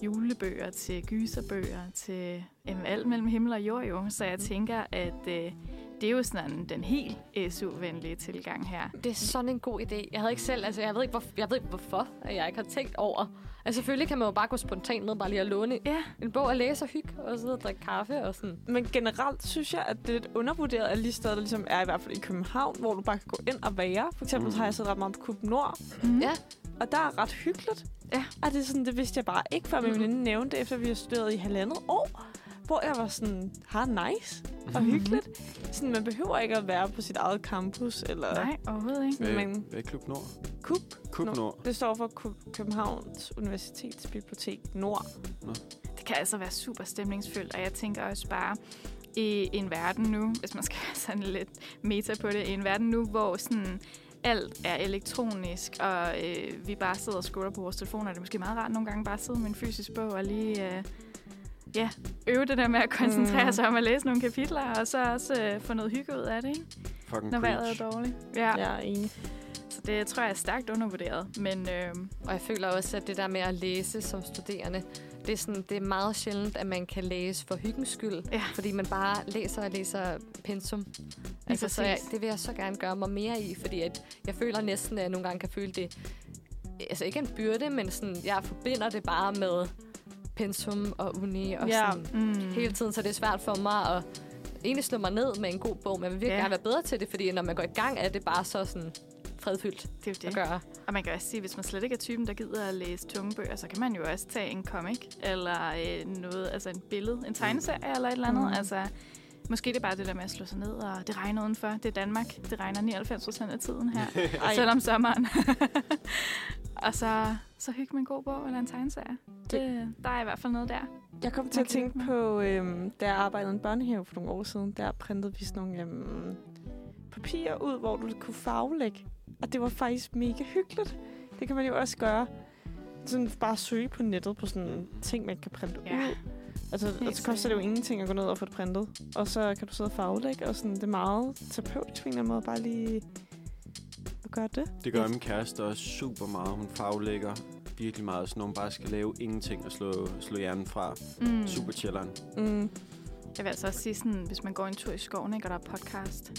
julebøger til gyserbøger til alt mellem himmel og jord jo. Så jeg tænker, at det er jo sådan den helt SU-venlige tilgang her. Det er sådan en god idé. Jeg havde ikke selv, altså jeg ved ikke hvorfor, at jeg ikke har tænkt over. Altså selvfølgelig kan man jo bare gå spontant ned, bare lige at låne en bog og læse og hygge, og sidde og drikke kaffe og sådan. Men generelt synes jeg, at det er lidt undervurderet, at lige steder, der ligesom er i hvert fald i København, hvor du bare kan gå ind og være. For eksempel har jeg siddet ret meget på KUP Nord. Ja. Og der er ret hyggeligt. Ja. Og det er sådan, det vidste jeg bare ikke, før min veninde nævnte, efter vi har studeret i 1,5 år. Hvor jeg var sådan, nice og hyggeligt. Sådan, man behøver ikke at være på sit eget campus. Eller nej, overhovedet ikke. Hvad er KUP Nord? KUP Nord. Det står for Københavns Universitetsbibliotek Nord. Nå. Det kan altså være super stemningsfyldt, og jeg tænker også bare i en verden nu, hvis man skal have sådan lidt meta på det, i en verden nu, hvor sådan alt er elektronisk, og vi bare sidder og scroller på vores telefoner. Det er måske meget rart nogle gange bare at sidde med en fysisk bog og lige... Ja, øve det der med at koncentrere sig om at læse nogle kapitler, og så også få noget hygge ud af det, ikke? Fucking når vejret er dårligt. Ja. Jeg er enig. Så det tror jeg er stærkt undervurderet. Men, og jeg føler også, at det der med at læse som studerende, det er, sådan, det er meget sjældent, at man kan læse for hyggens skyld, fordi man bare læser og læser pensum. Altså, så det vil jeg så gerne gøre mig mere i, fordi at jeg føler næsten, at jeg nogle gange kan føle det, altså ikke en byrde, men sådan, jeg forbinder det bare med... pensum og uni og sådan hele tiden, så det er svært for mig at egentlig slå mig ned med en god bog, men jeg vil virkelig gerne være bedre til det, fordi når man går i gang, er det bare så sådan fredfyldt at gøre. Og man kan også sige, hvis man slet ikke er typen, der gider at læse tunge bøger, så kan man jo også tage en comic eller noget, altså en billede, en tegneserie eller et eller andet, altså måske det er bare det der med at slå sig ned, og det regner udenfor. Det er Danmark. Det regner 99% af tiden her, selvom sommeren. Og så hygge med en god bog eller en tegneserie. Der er i hvert fald noget der. Jeg kom til at tænke på, da jeg arbejdede i en børnehave for nogle år siden, der printede vi sådan nogle papirer ud, hvor du kunne farvelægge. Og det var faktisk mega hyggeligt. Det kan man jo også gøre. Sådan bare søge på nettet på sådan ting, man kan printe ud. Altså, og så koster det jo ingenting at gå ned og få det printet. Og så kan du sidde og farvelægge, og sådan, det er meget terapeutisk på en eller anden måde. Bare lige at gøre det. Det gør min kæreste også super meget. Hun farvelægger virkelig meget, så når hun bare skal lave ingenting og slå hjernen fra. Super chilleren. Jeg vil altså også sige sådan, hvis man går en tur i skoven, ikke, og der er podcast.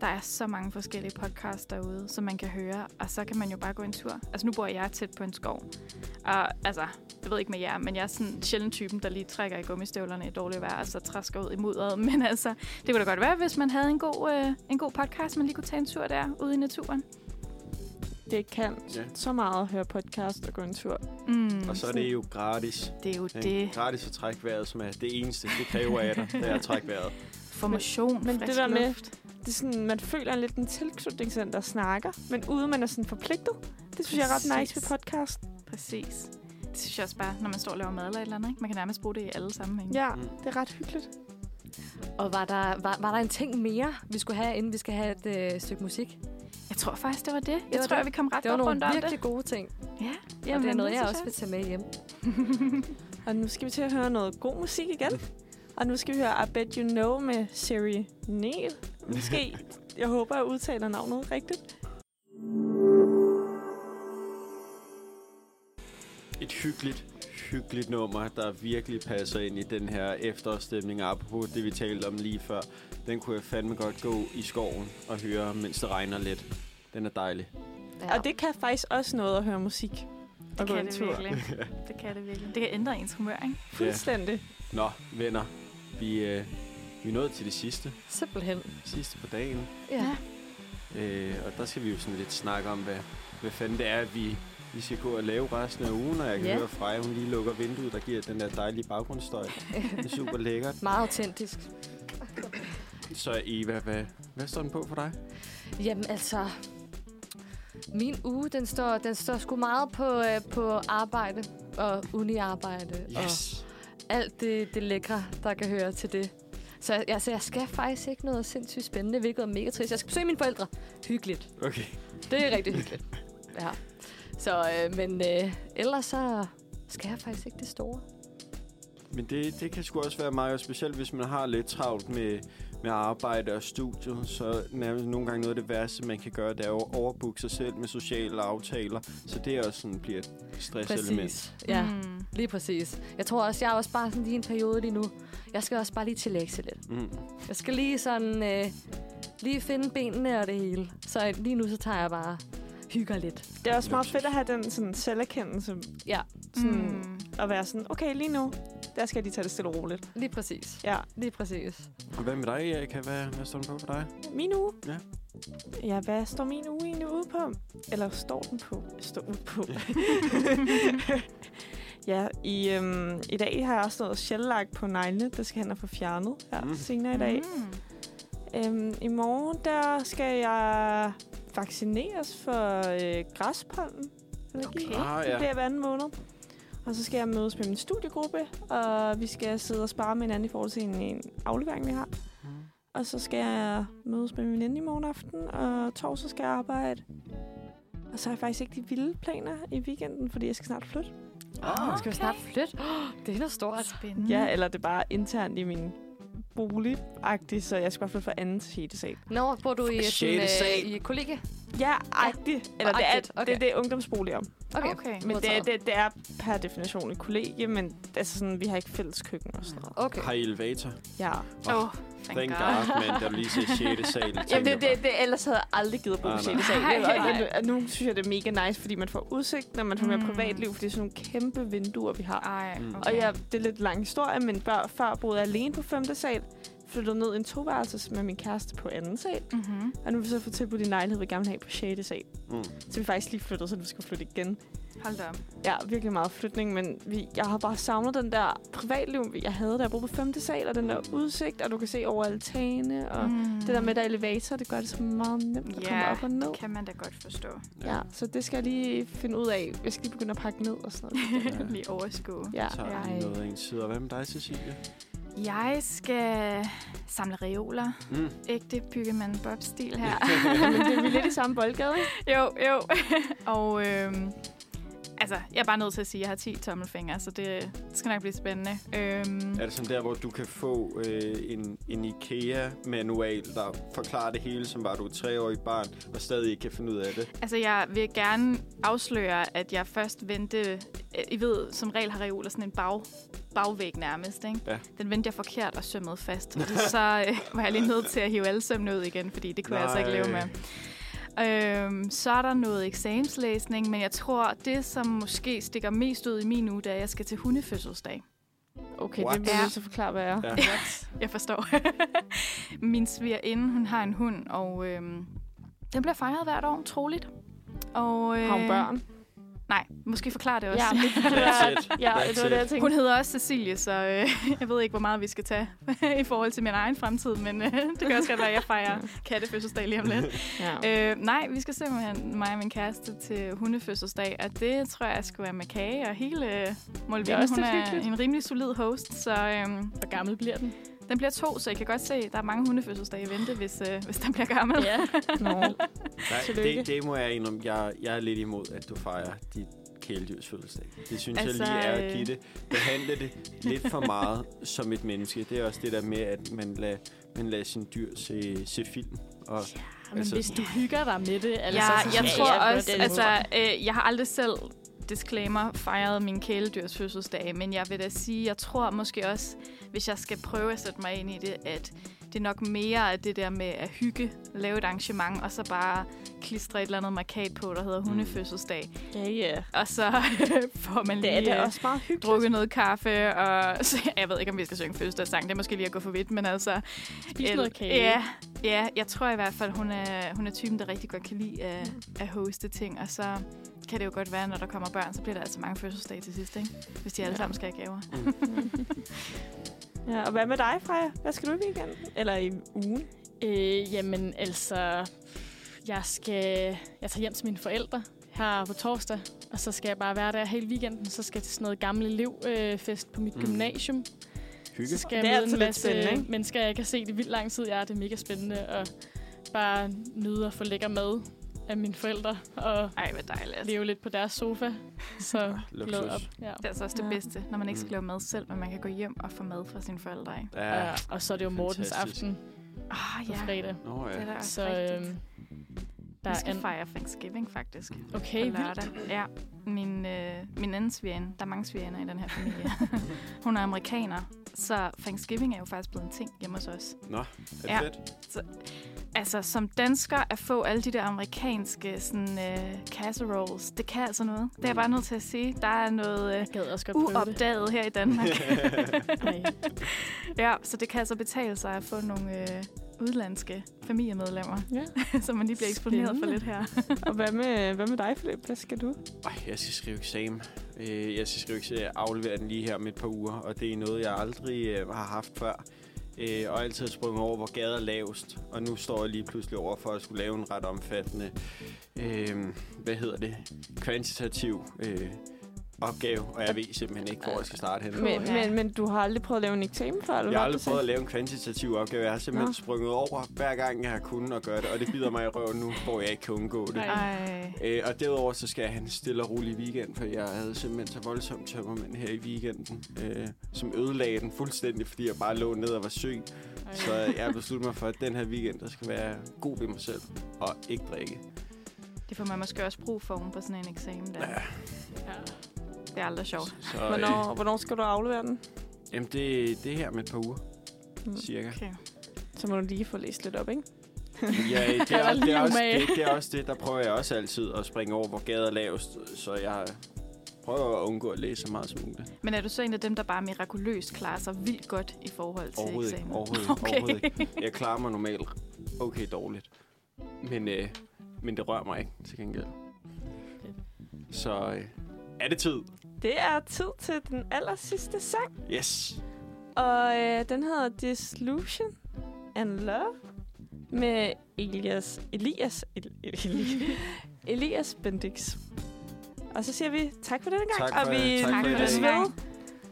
Der er så mange forskellige podcasts derude, som man kan høre, og så kan man jo bare gå en tur. Altså, nu bor jeg tæt på en skov, og altså, jeg ved ikke med jer, men jeg er sådan sjældent typen, der lige trækker i gummistøvlerne i dårligt vejr, og så træsker ud i mudderet. Men altså, det kunne da godt være, hvis man havde en god podcast, man lige kunne tage en tur der ude i naturen. Det kan så meget at høre podcast og gå en tur. Og så er det jo gratis. Det er jo det. Gratis at trække vejret, som er det eneste, det kræver af dig, det er at trække vejret. Formation, men frisk det der med, luft. Det er sådan, man føler lidt en tilknytning til den, der snakker, men ude man er sådan forpligtet. Det synes jeg er ret nice ved podcast. Præcis. Det synes jeg også bare, når man står og laver mad eller et eller andet. Ikke? Man kan nærmest bruge det i alle sammenhænge. Ja, det er ret hyggeligt. Og var der en ting mere, vi skulle have, inden vi skal have et stykke musik? Jeg tror faktisk, det var det. Jeg tror, vi kom ret godt rundt om det. Det var nogle virkelig gode ting. Ja. Jamen, og det er noget, jeg også vil tage med hjem. Og nu skal vi til at høre noget god musik igen. Og nu skal vi høre I Bet You Know med Siri Neil. Måske. Jeg håber, jeg udtaler navnet rigtigt. Et hyggeligt nummer, der virkelig passer ind i den her efterårsstemning. Apropos det, vi talte om lige før. Den kunne jeg fandme godt gå i skoven og høre, mens det regner lidt. Den er dejlig. Ja. Og det kan faktisk også noget at høre musik. Det kan det virkelig. Det kan det virkelig. Det kan ændre ens humør, ikke? Fuldstændig. Ja. Nå, venner. Vi er nået til det sidste. Simpelthen. Sidste på dagen. Ja. Og der skal vi jo sådan lidt snakke om, hvad fanden det er, at vi skal gå og lave resten af ugen, og jeg kan høre Freja, hun lige lukker vinduet, der giver den der dejlige baggrundsstøj. Det er super lækkert. Meget autentisk. Så Eva, hvad står den på for dig? Jamen altså... Min uge, den står sgu meget på arbejde og uniarbejde. Yes. Alt det lækre, der kan høre til det. Så jeg skal faktisk ikke noget sindssygt spændende, hvilket er mega trist. Jeg skal besøge mine forældre. Hyggeligt. Okay. Det er rigtig hyggeligt. Ja. Så, men ellers så skal jeg faktisk ikke det store. Men det kan sgu også være meget specielt, hvis man har lidt travlt med arbejde og studiet, så nærmest nogle gange noget af det værste, man kan gøre, det er at overbooke sig selv med sociale aftaler. Så det også sådan bliver et stresselement. Præcis, ja. Mm. Lige præcis. Jeg tror også, jeg er også bare sådan lige en periode lige nu. Jeg skal også bare lige tillægge lidt. Mm. Jeg skal lige sådan, lige finde benene og det hele. Så lige nu, så tager jeg bare hygger lidt. Det er også meget fedt at have den sådan selverkendelse. Ja. Sådan, at være sådan, okay, lige nu, der skal jeg lige tage det stille og roligt. Lige præcis. Ja. Lige præcis. Og hvad med dig, Erika? Hvad står den på for dig? Min uge? Ja. Ja, hvad står min uge egentlig ude på? Eller står den på? Står ude på. Ja, i dag har jeg også noget shell-lak på neglene. Det skal han have få fjernet her senere i dag. I morgen, der skal jeg vaccineres for græspollen. Okay. Det bliver hver anden måned. Og så skal jeg mødes med min studiegruppe, og vi skal sidde og spare med hinanden i forhold til en aflevering, vi har. Og så skal jeg mødes med min veninde i morgen aften, og torsdag skal jeg arbejde. Og så har jeg faktisk ikke de vilde planer i weekenden, fordi jeg skal snart flytte. Okay. Skal vi snart flytte? Det er noget stort. Spændende. Ja, eller det er bare internt i min bolig-agtigt, så jeg skal bare flytte fra 2. til 6. sal. Nå, bor du i et kollega? Ja, agtigt. Eller det er det ungdomsboliger. Okay. Men det er per definition et kollegie, men altså sådan, vi har ikke fælles køkken og sådan noget. Okay. Har I elevator? Ja. Thank God, men der lige siger 6. sal. Jamen, ellers havde jeg aldrig givet at bruge 6. sal. Nu synes jeg, det er mega nice, fordi man får udsigt, når man får mere privatliv, for det er sådan nogle kæmpe vinduer, vi har. Okay. Og det er lidt lang historie, men før boede jeg alene på 5. sal, flyttede ned i en toværelses med min kæreste på 2. sal. Mm-hmm. Og nu vil vi så få tilbudt en lejlighed, vi gerne vil have på 6. sal. Så vi faktisk lige flyttede, så vi skal flytte igen. Hold da op. Ja, virkelig meget flytning, men jeg har bare savnet den der privatliv, jeg havde, da jeg boede på 5. sal, og den der udsigt, og du kan se over altane, og det der med der elevator, det gør det så meget nemt at komme op og ned. Ja, det kan man da godt forstå. Ja, så det skal jeg lige finde ud af. Jeg skal lige begynde at pakke ned og sådan noget. Lige overskue. Ja. Så er det noget af en side. Og hvad med dig, Cecilie? Jeg skal samle reoler. Ægte byggemand Bob-stil her. Men det er lidt i samme boldgade, ikke? Jo. Og altså, jeg er bare nødt til at sige, at jeg har 10 tommelfingre, så det skal nok blive spændende. Er det sådan der, hvor du kan få en IKEA-manual, der forklarer det hele, som var du 3-årig barn, og stadig ikke kan finde ud af det? Altså, jeg vil gerne afsløre, at jeg først vendte. I ved, som regel har reoler sådan en bagvæg nærmest, ikke? Ja. Den vendte jeg forkert og sømmede fast. Og så var jeg lige nødt til at hive alle sømmene ud igen, fordi det kunne jeg altså ikke leve med. Så er der noget eksamenslæsning, men jeg tror, det som måske stikker mest ud i min uge, det er, at jeg skal til hundefødselsdag. Okay, what? Det bliver jeg så forklare, hvad jeg er. Yeah. Jeg forstår. Min svigerinde, hun har en hund, og den bliver fejret hvert år, troligt. Og, har hun børn? Nej, måske forklare det også. Ja, det var det, jeg tænkte. Hun hedder også Cecilie, så jeg ved ikke, hvor meget vi skal tage i forhold til min egen fremtid, men det kan også godt være, at jeg fejrer kattefødselsdag lige om lidt. Ja. Nej, vi skal simpelthen, mig og min kæreste, til hundefødselsdag, og det tror jeg skulle være med kage og hele Molvine. Hun er en rimelig solid host, så hvor gammel bliver den? Den bliver 2, så jeg kan godt se, at der er mange hundefødselsdage i vente, hvis den bliver gammel. Ja. Nej, det må jeg indrømme. Jeg er lidt imod, at du fejrer dit kæledyrs fødselsdag. Det synes jeg lige er at give det. Behandle det lidt for meget som et menneske. Det er også det der med, at man lader sine dyr se film. Og men altså, hvis du hygger dig med det. Altså, jeg tror også, jeg har aldrig selv disclaimer, fejrede min kæledyrs fødselsdag, men jeg vil da sige, jeg tror måske også, hvis jeg skal prøve at sætte mig ind i det, at det er nok mere af det der med at hygge, lave et arrangement, og så bare klistre et eller andet markat på, der hedder hundefødselsdag. Ja. Og så får man lige drukket noget kaffe, og jeg ved ikke, om vi skal synge fødselsdagssang, det er måske lige at gå for vidt, men altså spise noget kage. Ja, jeg tror i hvert fald, hun er typen, der rigtig godt kan lide at hoste ting, og så kan det jo godt være, når der kommer børn, så bliver der altså mange fødselsdage til sidst, ikke? Hvis de alle sammen skal have gaver. Ja, og hvad med dig, Freja? Hvad skal du i weekenden? Eller i ugen? Jamen, altså, jeg tager hjem til mine forældre her på torsdag, og så skal jeg bare være der hele weekenden, så skal jeg til sådan noget gammel elevfest på mit gymnasium. Hygge. Så skal jeg møde en masse mennesker, jeg ikke har set i vildt lang tid. Ja, det er mega spændende, og bare nyde at få lækker mad af mine forældre, og leve lidt på deres sofa. Så glad op. Ja. Det er altså også det bedste, når man ikke skal lave mad selv, men man kan gå hjem og få mad fra sine forældre. Ja. Og så er det jo Mortens aften på fredag. Oh, ja. Det er så der vi skal fejre Thanksgiving, faktisk. Okay, vildt. Ja, min anden svigerinde, der er mange svigerinder i den her familie. Hun er amerikaner, så Thanksgiving er jo faktisk blevet en ting hjemme hos os. Nå, det er fedt. Så, altså, som dansker at få alle de der amerikanske casseroles, det kan altså noget. Det er bare nødt til at sige. Der er noget uopdaget her i Danmark. Ja, så det kan altså betale sig at få nogle udlandske familiemedlemmer, så man lige bliver eksponeret for lidt her. Og hvad med dig, Philip? Hvad skal du? Jeg skal skrive eksamen. Jeg skal aflevere den lige her om et par uger, og det er noget, jeg aldrig har haft før. Og altid sprunget over, hvor gader er lavest. Og nu står jeg lige pludselig over for at skulle lave en ret omfattende, kvantitativ opgave. Og jeg ved simpelthen ikke, hvor jeg skal starte henne. Men du har aldrig prøvet at lave en eksamen før? Jeg har aldrig prøvet at lave en kvantitativ opgave. Jeg har simpelthen sprunget over, hver gang jeg har kunnet at gøre det. Og det bider mig i røven nu, hvor jeg ikke kan undgå det. Og derudover så skal jeg have en stille og rolig weekend, for jeg havde simpelthen så voldsomt tømmermænd her i weekenden, som ødelagde den fuldstændig, fordi jeg bare lå ned og var syg. Så jeg besluttede mig for, at den her weekend, der skal være god ved mig selv og ikke drikke. Det får man måske også brug for på sådan en eksamen der. Det er aldrig sjovt. Så, hvornår skal du aflevere den? Jamen, det er her med et par uger, cirka. Okay. Så må du lige få læst lidt op, ikke? Ja, det er også det. Der prøver jeg også altid at springe over, hvor gader er lavest, så jeg prøver at undgå at læse så meget som muligt. Men er du så en af dem, der bare mirakuløst klarer sig vildt godt i forhold til eksamen? Overhovedet ikke. Jeg klarer mig normalt dårligt. Men det rører mig ikke, til gengæld. Så... er det tid? Det er tid til den allersidste sang. Yes. Og den hedder Disillusion and Love med Elias Bendix. Og så siger vi tak for denne gang. Tak for, og vi lyttes ved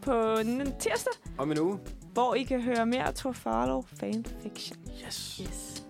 på tirsdag. Om en uge. Hvor I kan høre mere af Thor Farlov fanfiction. Yes.